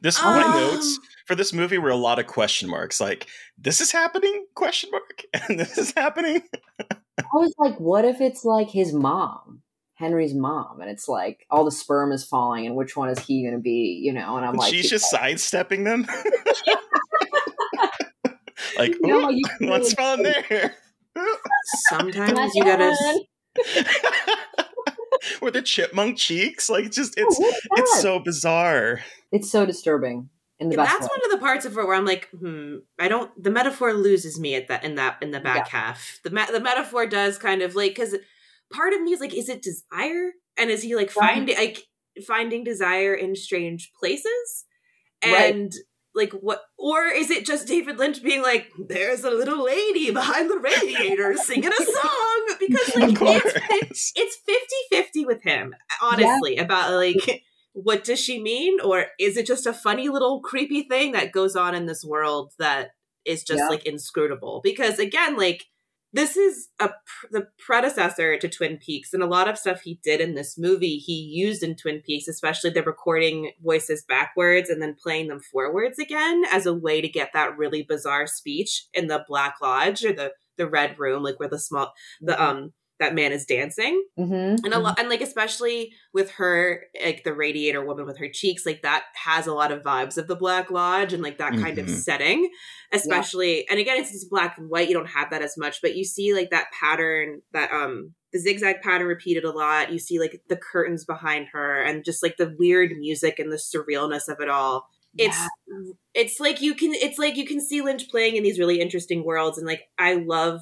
This um, my notes for this movie were a lot of question marks. Like, this is happening? Question mark. And this is happening? I was like, what if it's like his mom, Henry's mom, and it's like all the sperm is falling, and which one is he going to be? You know, and I'm and like, she's just sidestepping them. Like, no, you what's wrong there? Sometimes you gotta. With the chipmunk cheeks, like, just it's oh, it's so bizarre. It's so disturbing. In the yeah, best that's way. One of the parts of it where I'm like, hmm, I don't. The metaphor loses me at that in that in the back yeah. half. The me- the metaphor does kind of like because part of me is like, is it desire? And is he like finding right. like finding desire in strange places? And right. like what? Or is it just David Lynch being like, there's a little lady behind the radiator singing a song? Because like it's it's fifty-fifty with him, honestly, yeah. about like what does she mean? Or is it just a funny little creepy thing that goes on in this world that is just yeah. like inscrutable? Because again, like this is a the predecessor to Twin Peaks, and a lot of stuff he did in this movie he used in Twin Peaks, especially the recording voices backwards and then playing them forwards again as a way to get that really bizarre speech in the Black Lodge or the, the Red Room, like where the small the um that man is dancing, mm-hmm. and a lot and like especially with her like the radiator woman with her cheeks, like that has a lot of vibes of the Black Lodge and like that mm-hmm. kind of setting, especially. Yeah. And again, it's just black and white; you don't have that as much, but you see like that pattern, that um the zigzag pattern repeated a lot. You see like the curtains behind her and just like the weird music and the surrealness of it all. It's yeah. it's like you can it's like you can see Lynch playing in these really interesting worlds, and like I love.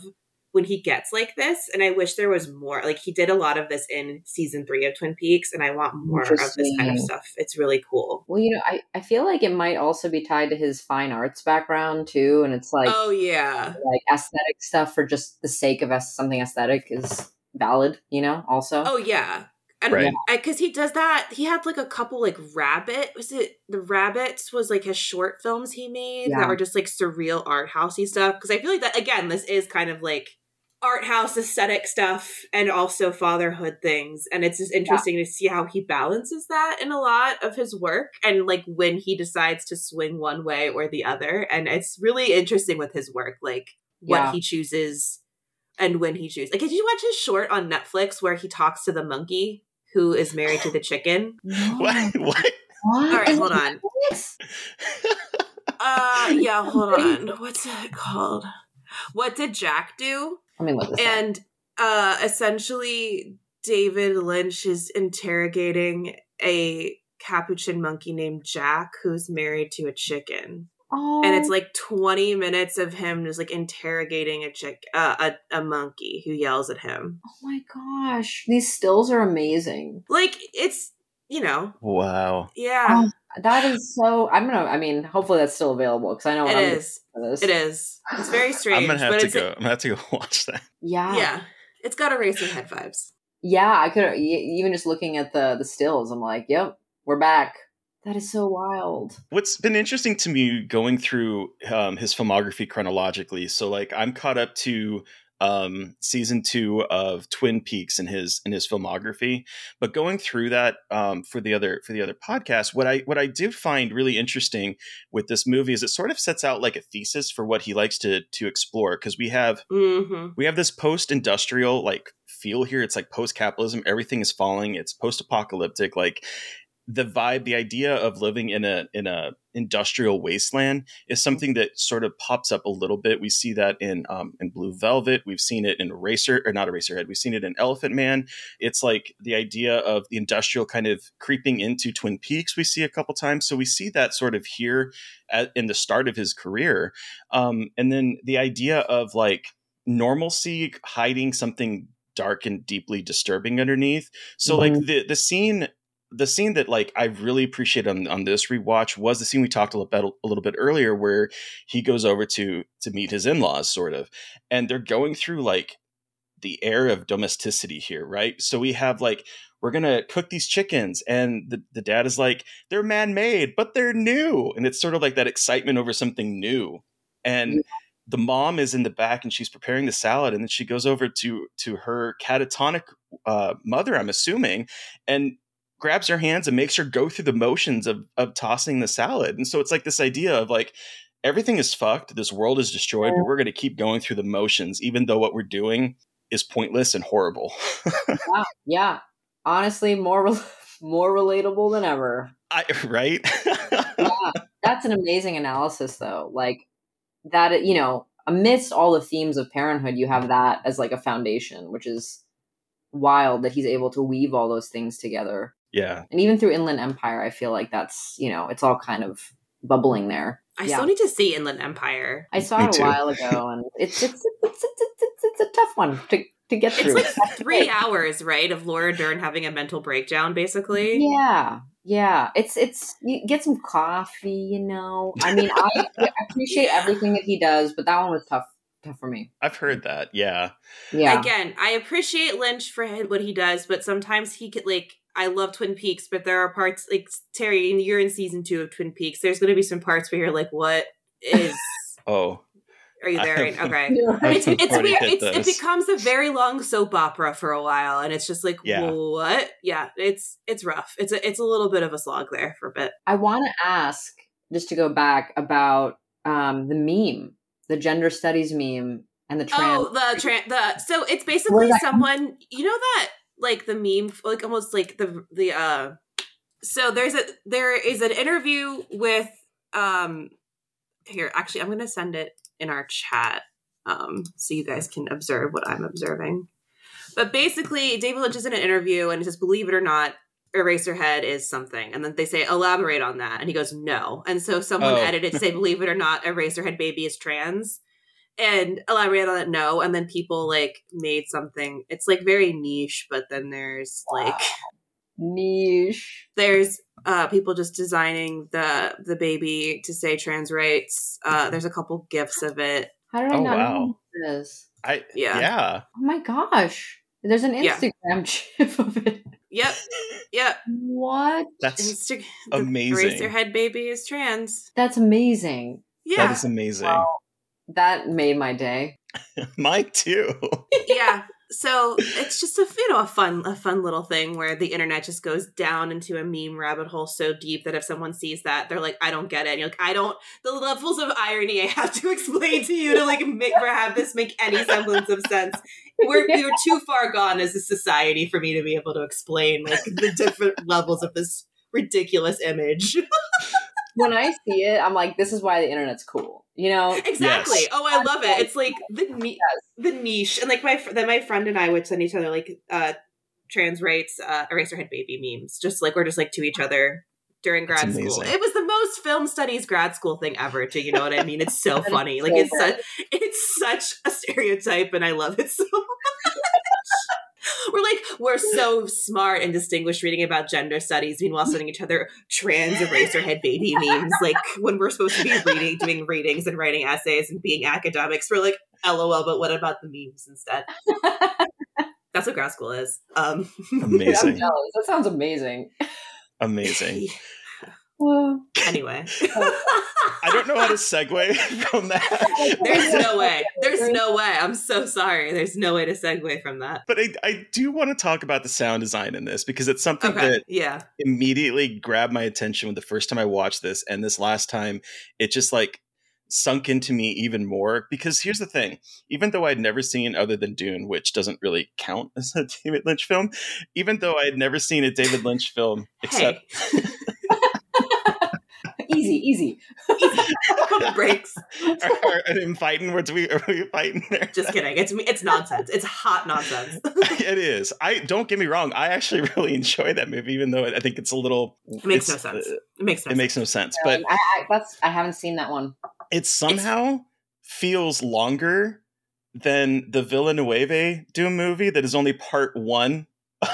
When he gets like this, and I wish there was more. Like, he did a lot of this in season three of Twin Peaks, and I want more of this kind of stuff. It's really cool. Well, you know, I, I feel like it might also be tied to his fine arts background, too, and it's like... Oh, yeah. Like, aesthetic stuff for just the sake of us, something aesthetic is valid, you know, also. Oh, yeah. And right. Because he does that. He had, like, a couple, like, rabbit... Was it... The Rabbits was, like, his short films he made yeah. that were just, like, surreal art housey stuff. Because I feel like that, again, this is kind of, like... art house aesthetic stuff and also fatherhood things, and it's just interesting yeah. to see how he balances that in a lot of his work, and like when he decides to swing one way or the other, and it's really interesting with his work, like what yeah. he chooses and when he chooses. Like, did you watch his short on Netflix where he talks to the monkey who is married to the chicken? what? what what All right, hold on. uh yeah hold on what's it called? What did Jack do? I mean, and uh, essentially, David Lynch is interrogating a capuchin monkey named Jack who's married to a chicken. Oh. And it's like twenty minutes of him just like interrogating a chick, uh, a, a monkey who yells at him. Oh my gosh. These stills are amazing. Like, it's, you know. Wow. Yeah. Oh. That is so. I'm gonna. I mean, hopefully that's still available because I know what it I'm is. For this. It is. It's very strange. I'm gonna have but to it's go. A, I'm gonna have to go watch that. Yeah, yeah. It's got Eraserhead vibes. Yeah, I could even just looking at the the stills. I'm like, yep, we're back. That is so wild. What's been interesting to me going through um, his filmography chronologically. So like, I'm caught up to. Um, season two of Twin Peaks in his in his filmography, but going through that um, for the other for the other podcast, what I what I did find really interesting with this movie is it sort of sets out like a thesis for what he likes to to explore, because we have mm-hmm. we have this post-industrial like feel here. It's like post-capitalism, everything is falling. It's post-apocalyptic, like. The vibe, the idea of living in a in a industrial wasteland is something that sort of pops up a little bit. We see that in um, in Blue Velvet. We've seen it in Eraser or not Eraserhead. We've seen it in Elephant Man. It's like the idea of the industrial kind of creeping into Twin Peaks. We see a couple times, so we see that sort of here at, in the start of his career, um, and then the idea of like normalcy hiding something dark and deeply disturbing underneath. So mm-hmm. like the the scene. The scene that like I really appreciated on, on this rewatch was the scene we talked a little, bit, a little bit earlier where he goes over to to meet his in-laws sort of, and they're going through like the air of domesticity here, right? So we have like, we're going to cook these chickens, and the, the dad is like, they're man-made, but they're new. And it's sort of like that excitement over something new. And yeah. the mom is in the back and she's preparing the salad, and then she goes over to to her catatonic uh, mother, I'm assuming, and grabs her hands and makes her go through the motions of of tossing the salad. And so it's like this idea of like, everything is fucked. This world is destroyed, but we're going to keep going through the motions, even though what we're doing is pointless and horrible. yeah, yeah. Honestly, more re- more relatable than ever. I, right? yeah. That's an amazing analysis, though. Like that, you know, amidst all the themes of parenthood, you have that as like a foundation, which is wild that he's able to weave all those things together. Yeah. And even through Inland Empire, I feel like that's, you know, it's all kind of bubbling there. I yeah. still need to see Inland Empire. I saw Me it a too. while ago, and it's it's it's it's it's, it's a tough one to, to get through. It's like three hours, right, of Laura Dern having a mental breakdown, basically. Yeah, yeah. It's it's you get some coffee, you know. I mean, I, I appreciate everything that he does, but that one was tough, tough for me. I've heard that. Yeah, yeah. Again, I appreciate Lynch for what he does, but sometimes he could like. I love Twin Peaks, but there are parts like Terry, you're in season two of Twin Peaks. There's going to be some parts where you're like, what is, oh, are you there? Right? Okay. It's, it's weird. It's, it becomes a very long soap opera for a while. And it's just like, yeah. what? Yeah. It's, it's rough. It's a, it's a little bit of a slog there for a bit. I want to ask just to go back about um, the meme, the gender studies meme and the trans. Oh, the trans, the, so it's basically someone, you know that, like the meme, like almost like the, the, uh, so there's a, there is an interview with, um, here, actually, I'm going to send it in our chat. Um, so you guys can observe what I'm observing, but basically David Lynch is in an interview and it says, believe it or not, Eraserhead is something. And then they say, elaborate on that. And he goes, no. And so someone oh. edited to say, believe it or not, Eraserhead baby is trans. And elaborate on it, no. And then people, like, made something. It's, like, very niche, but then there's, like... Wow. Niche. There's uh, people just designing the the baby to say trans rights. Uh, there's a couple GIFs of it. How did I oh, not wow. know this? I, yeah. yeah. Oh, my gosh. There's an Instagram yeah. GIF of it. Yep. Yep. What? That's Insta- amazing. The Eraserhead baby is trans. That's amazing. Yeah. That is amazing. Wow. That made my day. Mine too. yeah. So it's just a you know a fun a fun little thing where the internet just goes down into a meme rabbit hole so deep that if someone sees that they're like, I don't get it. And you're like, I don't the levels of irony I have to explain to you to like make or have this make any semblance of sense. We're we're too far gone as a society for me to be able to explain like the different levels of this ridiculous image. When I see it, I'm like, this is why the internet's cool, you know? Exactly. Yes. Oh, I love it. It's like the ni- the niche. And like my fr- then my friend and I would send each other like uh, trans rights, uh, Eraserhead baby memes. Just like we're just like to each other during grad school. It was the most film studies grad school thing ever. Do you know what I mean? It's so funny. Like it's such it's such a stereotype, and I love it so much. We're like, we're so smart and distinguished reading about gender studies. Meanwhile, sending each other trans Eraserhead baby memes. Like when we're supposed to be reading, doing readings and writing essays and being academics, we're like, LOL, but what about the memes instead? That's what grad school is. Um, amazing. I'm jealous. That sounds amazing. Amazing. Well, anyway. I don't know how to segue from that. There's no way. There's no way. I'm so sorry. There's no way to segue from that. But I, I do want to talk about the sound design in this because it's something okay. that yeah. immediately grabbed my attention when the first time I watched this. And this last time, it just like sunk into me even more. Because here's the thing. Even though I'd never seen other than Dune, which doesn't really count as a David Lynch film, even though I had never seen a David Lynch film except... Hey. Easy, easy. easy. Breaks. Are, are, are we fighting? Are we, are we fighting there? Just kidding. It's it's nonsense. It's hot nonsense. It is. I don't get me wrong. I actually really enjoy that movie, even though I think it's a little. It makes no sense. Uh, it makes no it sense. makes no sense. But I, I, that's, I haven't seen that one. It somehow it's, feels longer than the Villeneuve Dune movie that is only part one.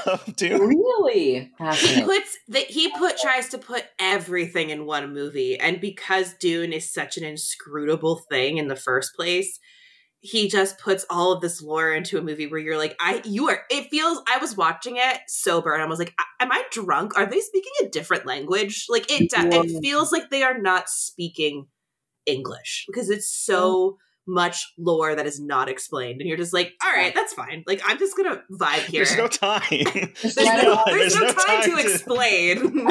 Of Dune. Really? He puts that he put tries to put everything in one movie, and because Dune is such an inscrutable thing in the first place, he just puts all of this lore into a movie where you're like, I you are. It feels I was watching it sober, and I was like, I, am I drunk? Are they speaking a different language? Like it, it feels like they are not speaking English because it's so much lore that is not explained, and you're just like, all right, that's fine. Like, I'm just gonna vibe here. There's no time. there's, no, there's, there's no time, time to, to explain.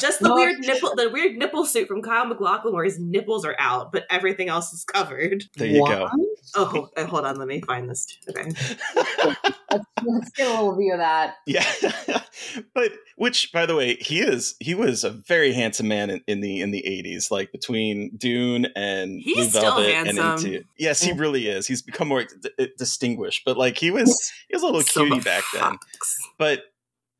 Just the weird nipple, the weird nipple suit from Kyle MacLachlan, where his nipples are out, but everything else is covered. There you what? go. Oh, hold on, let me find this. Too. Okay, let's, let's get a little view of that. Yeah, but which, by the way, he is. He was a very handsome man in, in the in the eighties, like between Dune and He's Blue Velvet. Handsome. And into, yes, he really is. He's become more d- distinguished, but like he was, he was a little so cutie back then. But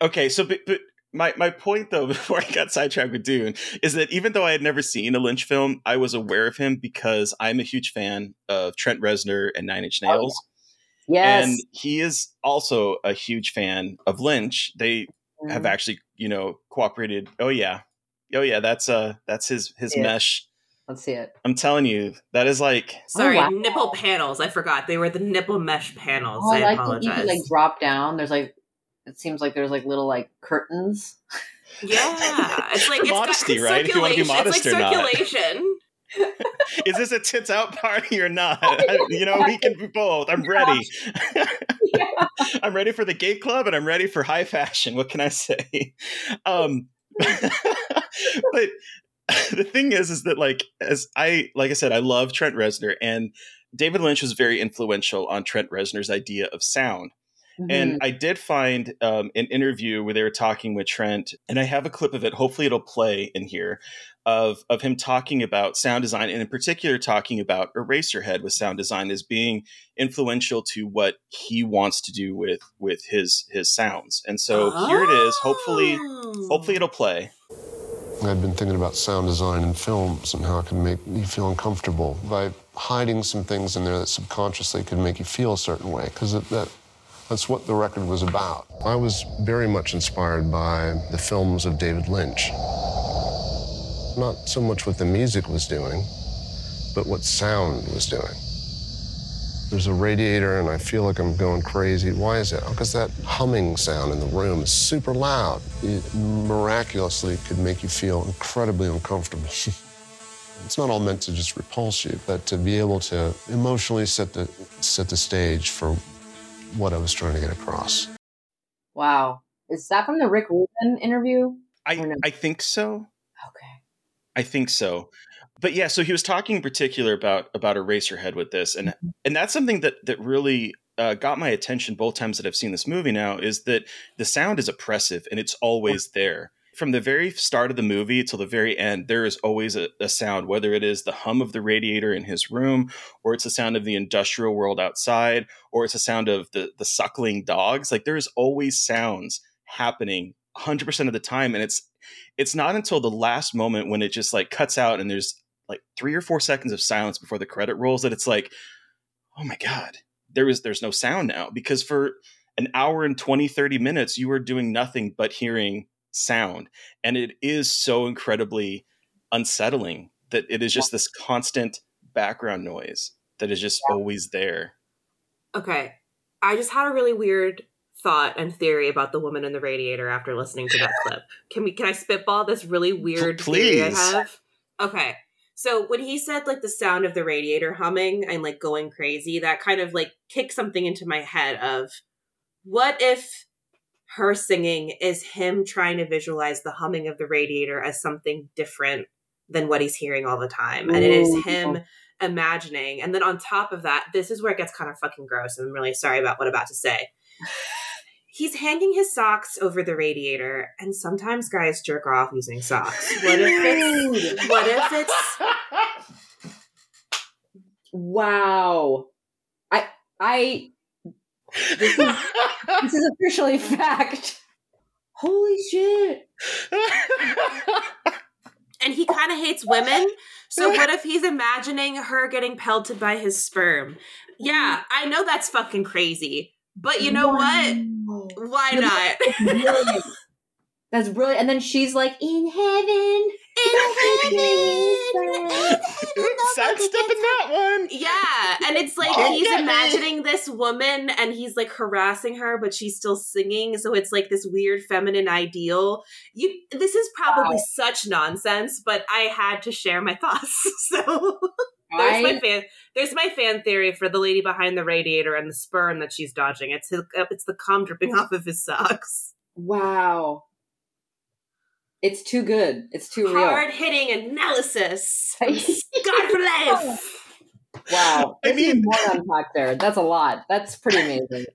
okay, so but. but My my point, though, before I got sidetracked with Dune, is that even though I had never seen a Lynch film, I was aware of him because I'm a huge fan of Trent Reznor and Nine Inch Nails. Oh, yeah. Yes. And he is also a huge fan of Lynch. They mm-hmm. have actually, you know, cooperated. Oh, yeah. Oh, yeah. That's uh, that's his, his mesh. Let's see it. I'm telling you, that is like... Sorry, oh, wow. Nipple panels. I forgot. They were the nipple mesh panels. Oh, I, I like apologize. You can, like, drop down. There's, like... It seems like there's like little like curtains. Yeah, it's like it's modesty, got, right? If you want to be modest, it's like circulation. Or not. Is this a tits out party or not? I, you know, we can do both. I'm ready. Yeah. I'm ready for the gay club, and I'm ready for high fashion. What can I say? Um, but the thing is, is that like as I like I said, I love Trent Reznor, and David Lynch was very influential on Trent Reznor's idea of sound. Mm-hmm. And I did find um, an interview where they were talking with Trent, and I have a clip of it. Hopefully it'll play in here of, of him talking about sound design, and in particular talking about Eraserhead with sound design as being influential to what he wants to do with, with his, his sounds. And so oh. here it is. Hopefully, hopefully it'll play. I've been thinking about sound design in films and how it can make you feel uncomfortable by hiding some things in there that subconsciously could make you feel a certain way. Because that, That's what the record was about. I was very much inspired by the films of David Lynch. Not so much what the music was doing, but what sound was doing. There's a radiator and I feel like I'm going crazy. Why is that? Because that humming sound in the room is super loud. It miraculously could make you feel incredibly uncomfortable. It's not all meant to just repulse you, but to be able to emotionally set the set the stage for what I was trying to get across. Wow. Is that from the Rick Rubin interview? I, no? I think so. Okay. I think so. But yeah, so he was talking in particular about, about Eraserhead with this. And mm-hmm. and that's something that, that really uh, got my attention both times that I've seen this movie now, is that the sound is oppressive and it's always there. From the very start of the movie till the very end, there is always a, a sound, whether it is the hum of the radiator in his room, or it's the sound of the industrial world outside, or it's the sound of the, the suckling dogs. Like, there is always sounds happening one hundred percent of the time. And it's it's not until the last moment when it just like cuts out and there's like three or four seconds of silence before the credit rolls that it's like, oh my God, there is there's no sound now. Because for an hour and twenty, thirty minutes, you are doing nothing but hearing sound, and it is so incredibly unsettling that it is just this constant background noise that is just yeah. always there. Okay, I just had a really weird thought and theory about the woman in the radiator after listening to that clip. Can we? Can I spitball this really weird Please. theory I have? Okay, so when he said like the sound of the radiator humming and like going crazy, that kind of like kicked something into my head of what if her singing is him trying to visualize the humming of the radiator as something different than what he's hearing all the time. And it is him imagining. And then on top of that, this is where it gets kind of fucking gross. I'm really sorry about what I'm about to say. He's hanging his socks over the radiator. And sometimes guys jerk off using socks. What if it's, what if it's, wow. I, I, This is, this is officially fact. Holy shit. And he kind of hates women. So what if he's imagining her getting pelted by his sperm? Yeah, I know that's fucking crazy. But you know what? Why not? Brilliant. That's brilliant. And then she's like, in heaven. Sexed up in that one. Yeah, and it's like oh, he's yeah. imagining this woman and he's like harassing her, but she's still singing, so it's like this weird feminine ideal. You this is probably wow. such nonsense, but I had to share my thoughts. So There's I, my fan. There's my fan theory for the lady behind the radiator and the sperm that she's dodging. It's his, it's the cum dripping off of his socks. Wow, it's too good. It's too real. Hard hitting analysis. Scarred for life. Wow, I mean, more unpack there. That's a lot. That's pretty amazing.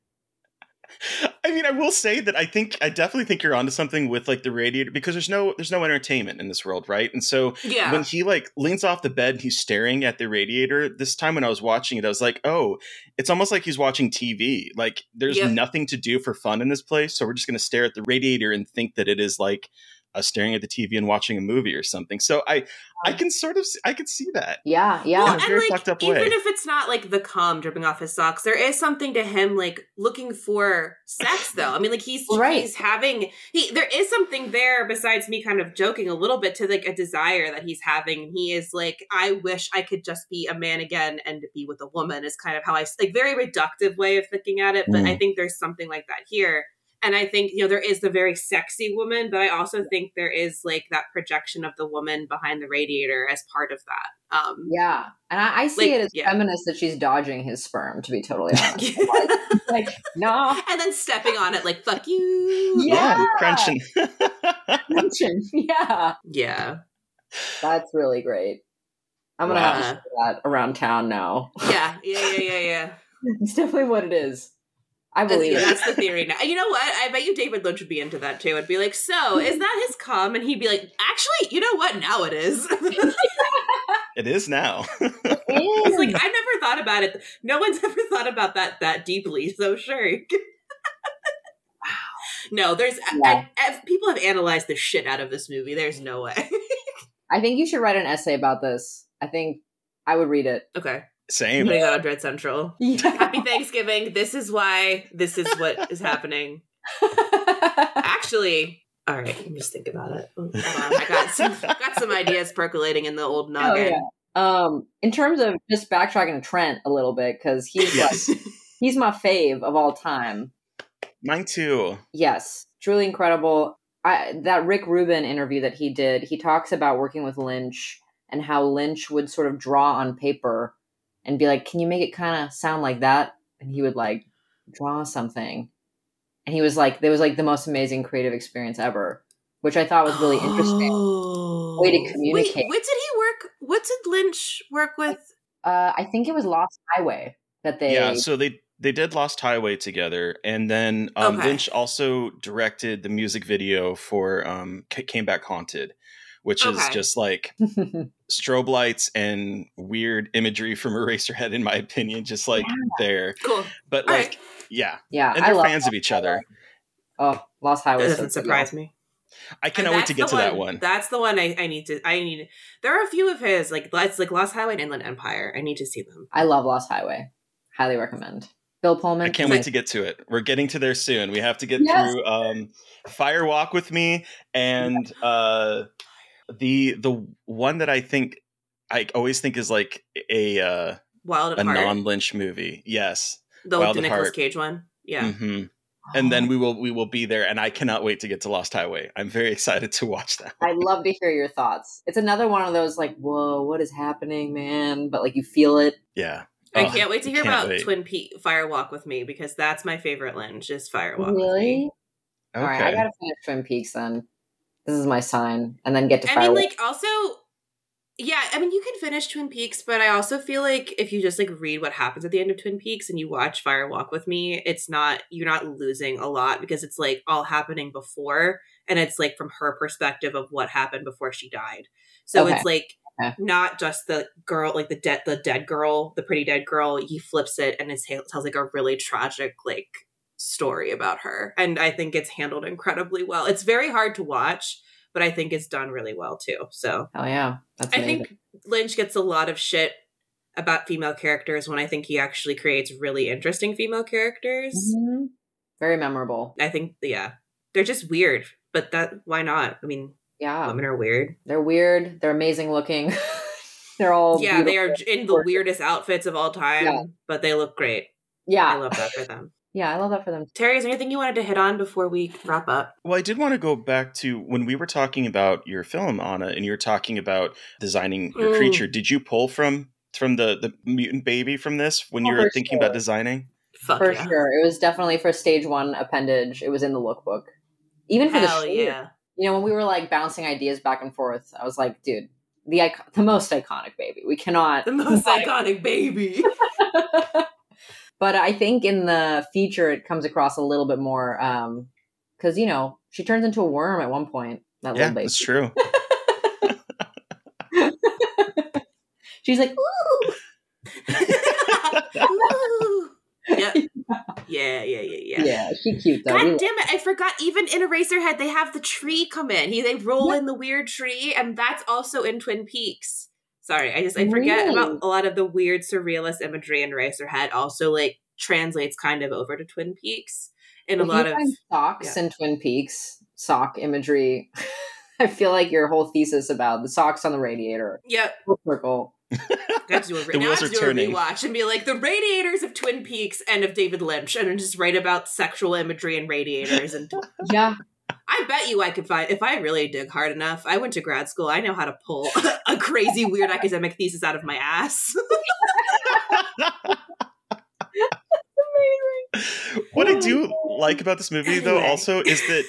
I mean, I will say that I think I definitely think you're onto something with like the radiator, because there's no there's no entertainment in this world, right? And so yeah. when he like leans off the bed and he's staring at the radiator, this time when I was watching it, I was like, oh, it's almost like he's watching T V. Like there's yep. nothing to do for fun in this place, so we're just gonna stare at the radiator and think that it is like uh, staring at the T V and watching a movie or something. So I I can sort of see, I can see that. Yeah, yeah. Well, and like, even way. if it's not like the cum dripping off his socks, there is something to him like looking for sex though. I mean, like he's right. he's having he there is something there besides me kind of joking a little bit to like a desire that he's having. He is like, I wish I could just be a man again and be with a woman, is kind of how I like very reductive way of looking at it, but mm. I think there's something like that here. And I think, you know, there is the very sexy woman, but I also think there is like that projection of the woman behind the radiator as part of that. Um, yeah. And I, I see like, it as yeah. feminist that she's dodging his sperm, to be totally honest. like, like, no. And then stepping on it like, fuck you. Yeah. Crunching. Crunching. Yeah. Yeah. That's really great. I'm going to wow. have to show that around town now. Yeah. Yeah. Yeah. Yeah. Yeah. It's definitely what it is. I believe that's, yeah, that's the theory now. You know what? I bet you David Lynch would be into that too. I'd be like, so is that his cum? And he'd be like, actually, you know what? Now it is. It is now. It's like, I've never thought about it. No one's ever thought about that that deeply. So sure. Wow. No, there's yeah. I, I, people have analyzed the shit out of this movie. There's no way. I think you should write an essay about this. I think I would read it. Okay. Same. Putting that on Dread Central. Yeah. Happy Thanksgiving. This is why. This is what is happening. Actually, all right. Let me just think about it. Hold on. I got some, got some ideas percolating in the old noggin. Oh, yeah. Um, in terms of just backtracking to Trent a little bit, because he's yes. like, he's my fave of all time. Mine too. Yes, truly incredible. I, that Rick Rubin interview that he did, he talks about working with Lynch and how Lynch would sort of draw on paper and be like, can you make it kind of sound like that? And he would like draw something. And he was like, there was like the most amazing creative experience ever, which I thought was really interesting. Oh. Way to communicate. Wait, what did he work? What did Lynch work with? Uh, I think it was Lost Highway that they. Yeah, so they, they did Lost Highway together. And then um, okay. Lynch also directed the music video for um, C- Came Back Haunted, which okay. is just like strobe lights and weird imagery from Eraserhead, in my opinion, just like yeah. there. Cool. But all like, right. yeah. Yeah. And I they're fans Lost of each Highway. Other. Oh, Lost Highway. It doesn't so surprise cool. me. I cannot wait to get to one, that one. That's the one I, I need to, I need, there are a few of his, like, it's like Lost Highway and Inland Empire. I need to see them. I love Lost Highway. Highly recommend. Bill Pullman. I can't wait to get to it. We're getting to there soon. We have to get yes. through um, Fire Walk with Me and, uh, The the one that I think I always think is like a uh, Wild at a non Lynch movie. Yes, the, Wild the at Nicolas Heart. Cage one. Yeah, mm-hmm. oh. And then we will we will be there, and I cannot wait to get to Lost Highway. I'm very excited to watch that. I'd love to hear your thoughts. It's another one of those like, whoa, what is happening, man? But like you feel it. Yeah, I oh, can't wait to hear about wait. Twin Peaks Fire Walk with Me, because that's my favorite Lynch is Fire Walk. Really? With me. Okay. All right, I gotta finish Twin Peaks then. This is my sign, and then get to Fire I mean, Walk. Like, also, yeah, I mean, you can finish Twin Peaks, but I also feel like if you just, like, read what happens at the end of Twin Peaks and you watch Fire Walk with Me, it's not, you're not losing a lot, because it's, like, all happening before, and it's, like, from her perspective of what happened before she died. So okay. it's, like, okay. not just the girl, like, the, de- the dead girl, the pretty dead girl, he flips it, and it tells, like, a really tragic, like, story about her, and I think it's handled incredibly well. It's very hard to watch, but I think it's done really well too. So oh yeah, that's I amazing. Think Lynch gets a lot of shit about female characters when I think he actually creates really interesting female characters. Mm-hmm. Very memorable. I think yeah, they're just weird, but that why not? I mean, yeah, women are weird. They're weird. They're amazing looking. They're all yeah, they are in the weirdest outfits of all time, yeah. but they look great. Yeah, I love that for them. Yeah, I love that for them. Terry, is there anything you wanted to hit on before we wrap up? Well, I did want to go back to when we were talking about your film, Anna, and you were talking about designing your mm. creature. Did you pull from from the, the mutant baby from this when oh, you were thinking sure. about designing? Fuck for yeah. sure. It was definitely for stage one Appendage. It was in the lookbook. Even for Hell the shoot. Yeah. You know, when we were like bouncing ideas back and forth, I was like, dude, the icon- the most iconic baby. We cannot. The most buy- iconic baby. But I think in the feature, it comes across a little bit more because, um, you know, she turns into a worm at one point. That yeah, little baby. That's true. She's like, ooh. Ooh. Yep. Yeah, yeah, yeah, yeah. Yeah, she cute though. God damn it, I forgot. Even in Eraserhead, they have the tree come in. He, they roll yeah. in the weird tree, and that's also in Twin Peaks. Sorry, I just I forget really? about a lot of the weird surrealist imagery in Eraserhead. Also, like translates kind of over to Twin Peaks in if a lot you of find socks yeah. in Twin Peaks sock imagery. I feel like your whole thesis about the socks on the radiator. Yep. Circle. Got to do a, the wheels are turning. Rewatch and be like the radiators of Twin Peaks and of David Lynch, and just write about sexual imagery and radiators. And yeah, I bet you I could find if I really dig hard enough. I went to grad school. I know how to pull a crazy, weird academic thesis out of my ass. That's amazing. What I do like about this movie, anyway. though, also is that.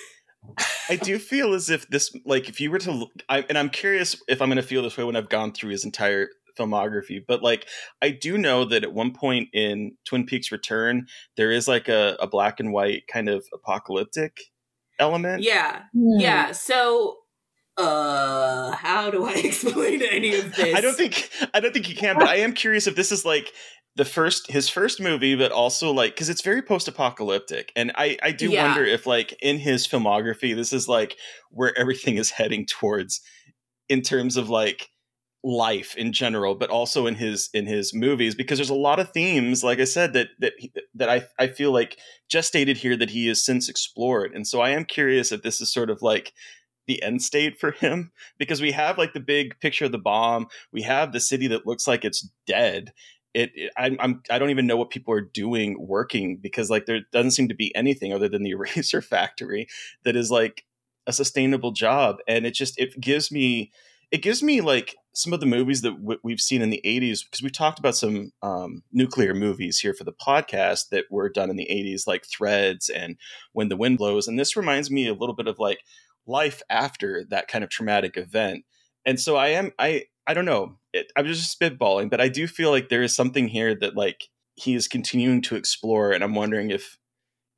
I do feel as if this, like, if you were to, I, and I'm curious if I'm going to feel this way when I've gone through his entire filmography, but, like, I do know that at one point in Twin Peaks Return, there is, like, a, a black and white kind of apocalyptic element. Yeah. Yeah. So, uh, how do I explain any of this? I don't think, I don't think you can, but I am curious if this is, like, the first, his first movie, but also like, cause it's very post-apocalyptic. And I, I do yeah. wonder if like in his filmography, this is like where everything is heading towards in terms of like life in general, but also in his, in his movies, because there's a lot of themes, like I said, that, that, that I, I feel like gestated here that he has since explored. And so I am curious if this is sort of like the end state for him, because we have like the big picture of the bomb. We have the city that looks like it's dead. It, it I'm, I'm I don't even know what people are doing working, because like there doesn't seem to be anything other than the eraser factory that is like a sustainable job, and it just it gives me it gives me like some of the movies that w- we've seen in the eighties, because we've talked about some um, nuclear movies here for the podcast that were done in the eighties, like Threads and When the Wind Blows, and this reminds me a little bit of like life after that kind of traumatic event, and so I am I. I don't know. It, I'm just spitballing, but I do feel like there is something here that like he is continuing to explore, and I'm wondering if,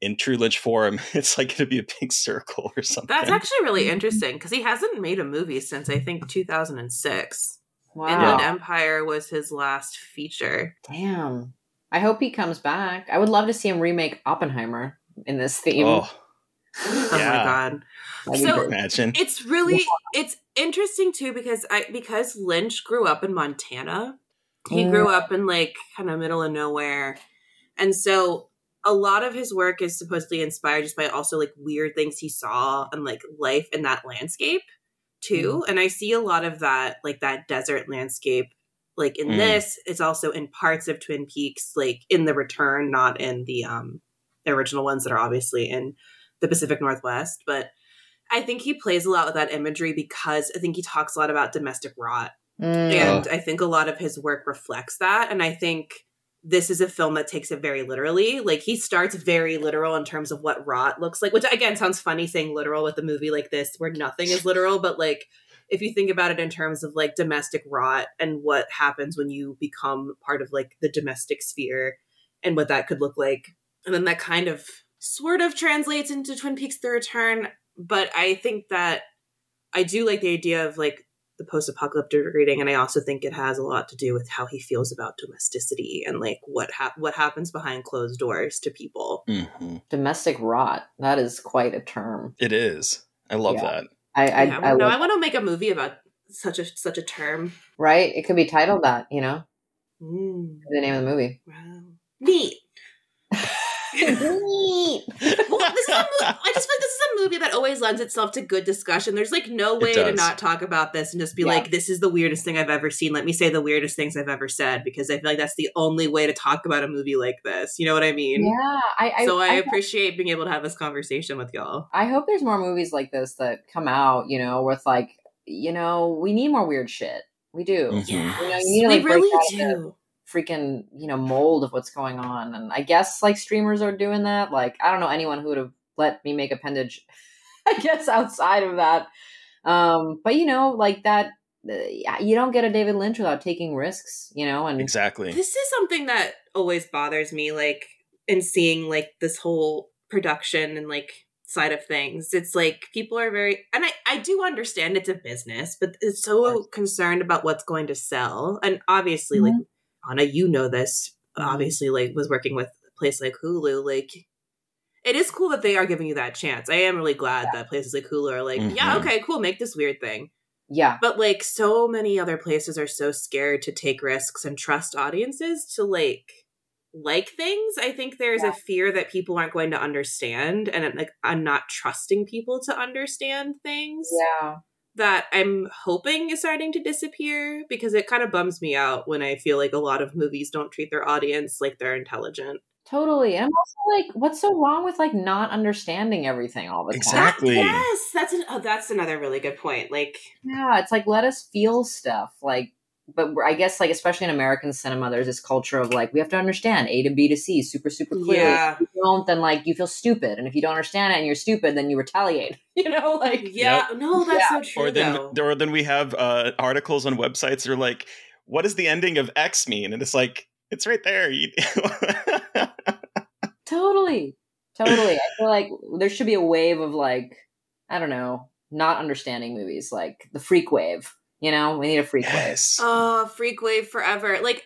in true Lynch form, it's like going to be a big circle or something. That's actually really interesting because he hasn't made a movie since I think two thousand six. Wow. Inland Empire was his last feature. Damn. I hope he comes back. I would love to see him remake Oppenheimer in this theme. Oh, oh yeah. My god! So imagine. It's really it's. Interesting too, because I because Lynch grew up in Montana. He grew up in like kind of middle of nowhere, and so a lot of his work is supposedly inspired just by also like weird things he saw and like life in that landscape too. Mm. And I see a lot of that, like that desert landscape, like in mm. this. It's also in parts of Twin Peaks, like in The Return, not in the um original ones that are obviously in the Pacific Northwest, but. I think he plays a lot with that imagery because I think he talks a lot about domestic rot. Mm. And I think a lot of his work reflects that. And I think this is a film that takes it very literally. Like he starts very literal in terms of what rot looks like, which again sounds funny saying literal with a movie like this where nothing is literal. But like if you think about it in terms of like domestic rot and what happens when you become part of like the domestic sphere and what that could look like. And then that kind of sort of translates into Twin Peaks: The Return. But I think that I do like the idea of like the post-apocalyptic reading, and I also think it has a lot to do with how he feels about domesticity and like what ha- what happens behind closed doors to people. Mm-hmm. Domestic rot. That is quite a term. It is. I love yeah. that. I, I, yeah, I, I no, love- I want to make a movie about such a such a term. Right. It could be titled that. You know, mm. the name of the movie. Wow. Neat. Well, this is a movie, I just feel like this is a movie that always lends itself to good discussion. There's like no way to not talk about this and just be yeah. like, this is the weirdest thing I've ever seen. Let me say the weirdest things I've ever said, because I feel like that's the only way to talk about a movie like this. You know what I mean? Yeah. I, I, so I, I appreciate being able to have this conversation with y'all. I hope there's more movies like this that come out, you know, with like, you know, we need more weird shit. We do. Mm-hmm. Yeah. You know, you need to, like, we really break out do. The freaking, you know, mold of what's going on. And I guess, like, streamers are doing that. Like, I don't know anyone who would have let me make Appendage, I guess, outside of that. Um, but, you know, like that, you don't get a David Lynch without taking risks, you know? And exactly. This is something that always bothers me, like, in seeing, like, this whole production and, like, side of things. It's like people are very, and I, I do understand it's a business, but it's so concerned about what's going to sell. And obviously, mm-hmm. like, Anna, you know this, mm-hmm. obviously, like, was working with a place like Hulu, like, it is cool that they are giving you that chance. I am really glad yeah. that places like Hulu are like, mm-hmm. yeah, okay, cool, make this weird thing. Yeah. But, like, so many other places are so scared to take risks and trust audiences to, like, like things. I think there's yeah. a fear that people aren't going to understand, and, like, I'm not trusting people to understand things. Yeah. That I'm hoping is starting to disappear, because it kind of bums me out when I feel like a lot of movies don't treat their audience like they're intelligent. Totally. And I'm also like, what's so wrong with, like, not understanding everything all the time? Exactly. That, yes. That's an, oh, that's another really good point. Like, yeah, it's like, let us feel stuff. Like, but I guess, like, especially in American cinema, there's this culture of, like, we have to understand A to B to C super, super clearly. Yeah. If you don't, then, like, you feel stupid. And if you don't understand it and you're stupid, then you retaliate. You know, like, yeah, yep. no, that's yeah. so true. Or then, though. Or then we have uh, articles on websites that are like, what does the ending of X mean? And it's like, it's right there. Totally. Totally. I feel like there should be a wave of, like, I don't know, not understanding movies, like the freak wave. You know, we need a freak yes. wave. Oh, freak wave forever. Like,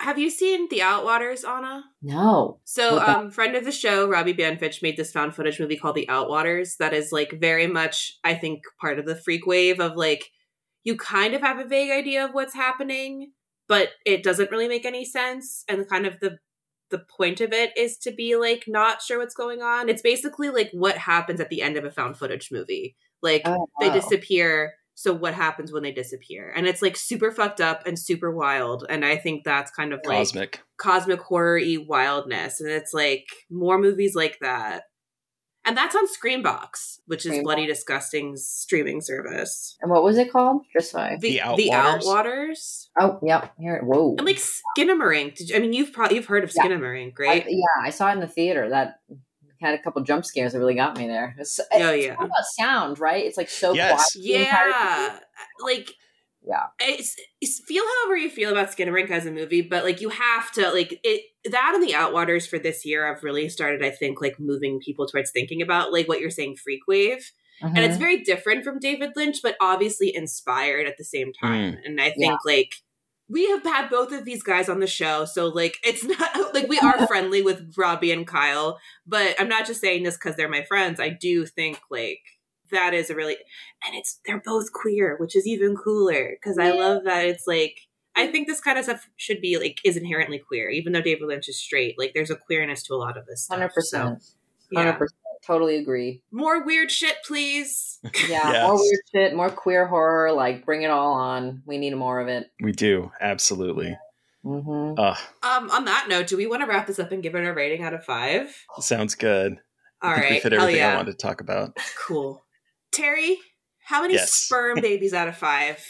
have you seen The Outwaters, Anna? No. So, um, friend of the show, Robbie Banfitch, made this found footage movie called The Outwaters that is, like, very much, I think, part of the freak wave of, like, you kind of have a vague idea of what's happening, but it doesn't really make any sense. And kind of the the point of it is to be, like, not sure what's going on. It's basically, like, what happens at the end of a found footage movie. Like, oh, wow. they disappear. So what happens when they disappear? And it's, like, super fucked up and super wild. And I think that's kind of, like, cosmic, cosmic horror-y wildness. And it's, like, more movies like that. And that's on Screambox, which is Screambox. Bloody Disgusting's streaming service. And what was it called? Just so I... The, the Outwaters. Outwaters. Oh, yep. Here, whoa. And, like, Skinamarink. Did you, I mean, you've probably you've heard of Skinamarink, yeah. right? I, yeah, I saw it in the theater. That... had a couple jump scares that really got me there. It's, it's, oh, yeah. It's all about sound, right? It's, like, so yes. quiet. Yeah. Like, yeah. It's, it's feel however you feel about Skinamarink as a movie, but, like, you have to, like, it. That and The Outwaters for this year have really started, I think, like, moving people towards thinking about, like, what you're saying, freak wave. Mm-hmm. And it's very different from David Lynch, but obviously inspired at the same time. Mm. And I think, yeah. like, we have had both of these guys on the show, so, like, it's not, like, we are friendly with Robbie and Kyle, but I'm not just saying this because they're my friends. I do think, like, that is a really, and it's, they're both queer, which is even cooler, because I love that it's, like, I think this kind of stuff should be, like, is inherently queer, even though David Lynch is straight. Like, there's a queerness to a lot of this stuff. one hundred percent. So, yeah. one hundred percent. Totally agree. More weird shit, please. Yeah, yes. More weird shit, more queer horror. Like, bring it all on. We need more of it. We do, absolutely. Mm-hmm. Uh, um, on that note, do we want to wrap this up and give it a rating out of five? Sounds good. All I think right, we fit everything yeah. I wanted to talk about. Cool. Terry, how many yes. sperm babies out of five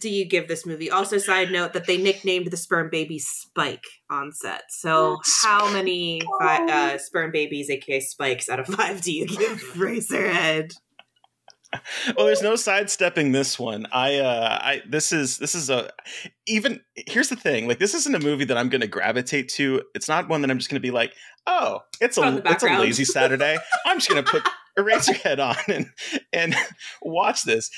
do you give this movie? Also, side note that they nicknamed the sperm baby Spike on set. So how many fi- uh, sperm babies, aka Spikes, out of five do you give Eraserhead? Well, there's no sidestepping this one. I, uh, I, this is, this is a, even, here's the thing, like, this isn't a movie that I'm going to gravitate to. It's not one that I'm just going to be like, oh, it's a, it's a lazy Saturday. I'm just going to put Eraserhead on and, and watch this.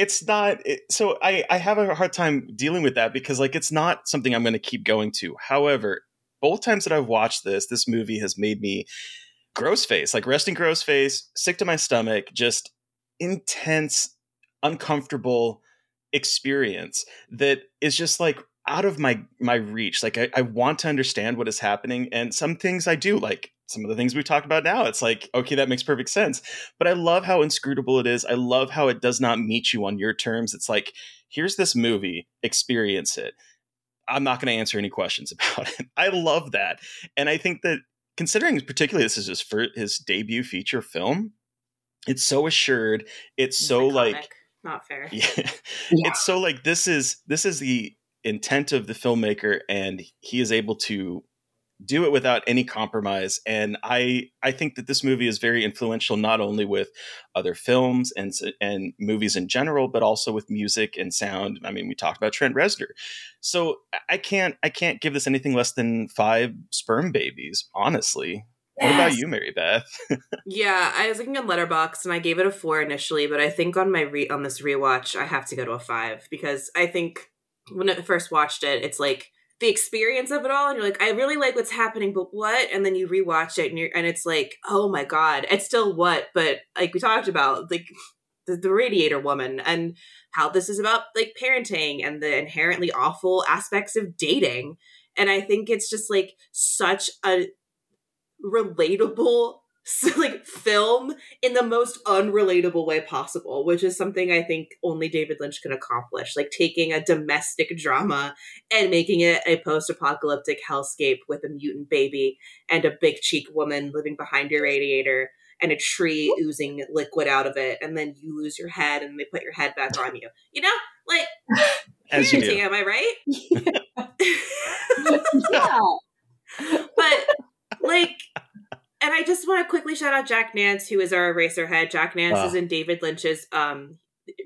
It's not it, so I, I have a hard time dealing with that because, like, it's not something I'm going to keep going to. However, both times that I've watched this, this movie has made me gross face, like resting gross face, sick to my stomach, just intense, uncomfortable experience that is just, like, out of my my reach. Like, I, I want to understand what is happening. And some things I do, like some of the things we talked about now, it's like, okay, that makes perfect sense. But I love how inscrutable it is. I love how it does not meet you on your terms. It's like, here's this movie, experience it. I'm not going to answer any questions about it. I love that. And I think that, considering particularly this is his first, his debut feature film, it's so assured. It's, it's so iconic. Like not fair. Yeah. yeah. It's so like, this is, this is the intent of the filmmaker, and he is able to do it without any compromise. And I, I think that this movie is very influential, not only with other films and, and movies in general, but also with music and sound. I mean, we talked about Trent Reznor. So I can't, I can't give this anything less than five sperm babies, honestly. Yes. What about you, Mary Beth? Yeah, I was looking at Letterboxd and I gave it a four initially, but I think on my re- on this rewatch, I have to go to a five, because I think when I first watched it, it's like the experience of it all, and you're like, I really like what's happening, but what? And then you rewatch it, and you're and it's like, oh my god, it's still what? But like we talked about, like the, the Radiator Woman, and how this is about like parenting and the inherently awful aspects of dating, and I think it's just like such a relatable like film in the most unrelatable way possible, which is something I think only David Lynch can accomplish, like taking a domestic drama and making it a post-apocalyptic hellscape with a mutant baby and a big cheek woman living behind your radiator and a tree oozing liquid out of it, and then you lose your head and they put your head back on you, you know, like as you do. Am I right? Yeah, yeah. But like, and I just want to quickly shout out Jack Nance, who is our Eraserhead. Jack Nance wow. is in David Lynch's, um,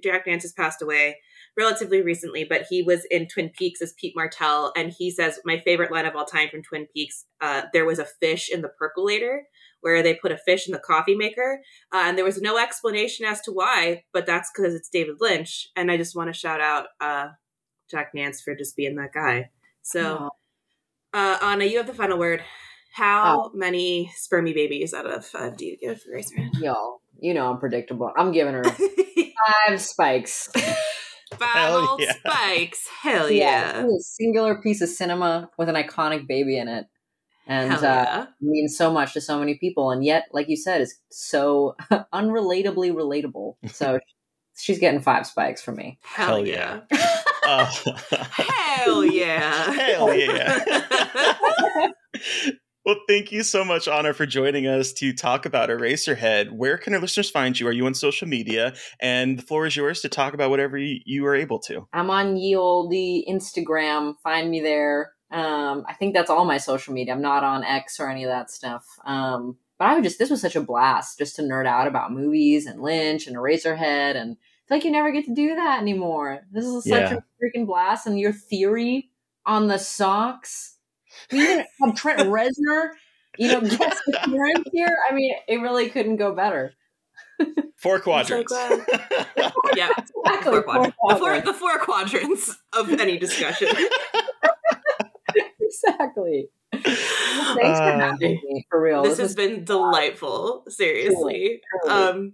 Jack Nance has passed away relatively recently, but he was in Twin Peaks as Pete Martell. And he says, my favorite line of all time from Twin Peaks, uh, there was a fish in the percolator, where they put a fish in the coffee maker. Uh, and there was no explanation as to why, but that's because it's David Lynch. And I just want to shout out uh, Jack Nance for just being that guy. So uh, Anna, you have the final word. How oh. many spermy babies out of five do you give Eraserhead? Y'all, you know I'm predictable. I'm giving her five spikes. Five old yeah. spikes. Hell yeah. yeah. A singular piece of cinema with an iconic baby in it. And Hell yeah. uh, means so much to so many people. And yet, like you said, is so unrelatably relatable. So she's getting five spikes from me. Hell, Hell yeah. yeah. uh, Hell yeah. Hell yeah. Well, thank you so much, Anna, for joining us to talk about Eraserhead. Where can our listeners find you? Are you on social media? And the floor is yours to talk about whatever you, you are able to. I'm on ye olde Instagram. Find me there. Um, I think that's all my social media. I'm not on X or any of that stuff. Um, but I would just, this was such a blast just to nerd out about movies and Lynch and Eraserhead. And I feel like you never get to do that anymore. This is such yeah. a freaking blast. And your theory on the socks. We even had Trent Reznor, you know, guest appearance here. I mean, it really couldn't go better. Four quadrants. So yeah, exactly. Four quadrants. Four quadrants. The, four, the four quadrants of any discussion. Exactly. Well, thanks uh, for having me. For real, this, this has been fun. Delightful. Seriously. Totally, totally. Um,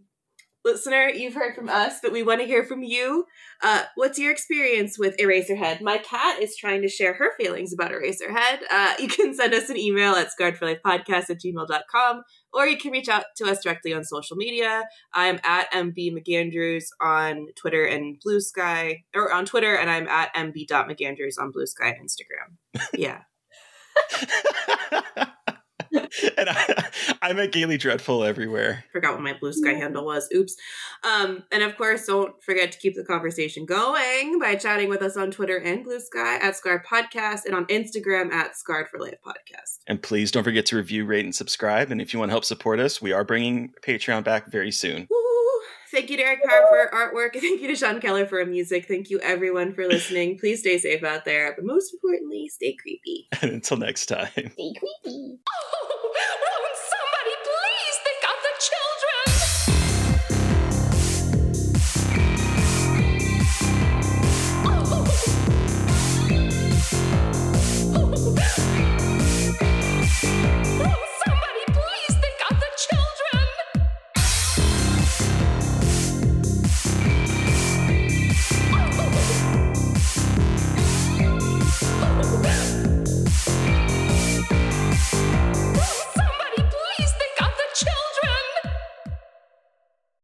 listener, you've heard from us, but we want to hear from you. Uh, what's your experience with Eraserhead? My cat is trying to share her feelings about Eraserhead. Uh, you can send us an email at scarred for life podcast at gmail dot com, or you can reach out to us directly on social media. I'm at M B McAndrews on Twitter and Blue Sky, or on Twitter, and I'm at M B dot McAndrews on Blue Sky and Instagram. Yeah. And I, I'm at Gaily Dreadful everywhere. Forgot what my Blue Sky handle was. Oops. Um, and of course, don't forget to keep the conversation going by chatting with us on Twitter and Blue Sky at Scarred Podcast, and on Instagram at Scarred for Life Podcast. And please don't forget to review, rate, and subscribe. And if you want to help support us, we are bringing Patreon back very soon. Woo! Thank you to Eric Carr for artwork. Thank you to Sean Keller for music. Thank you everyone for listening. Please stay safe out there, but most importantly, stay creepy. And until next time, stay creepy.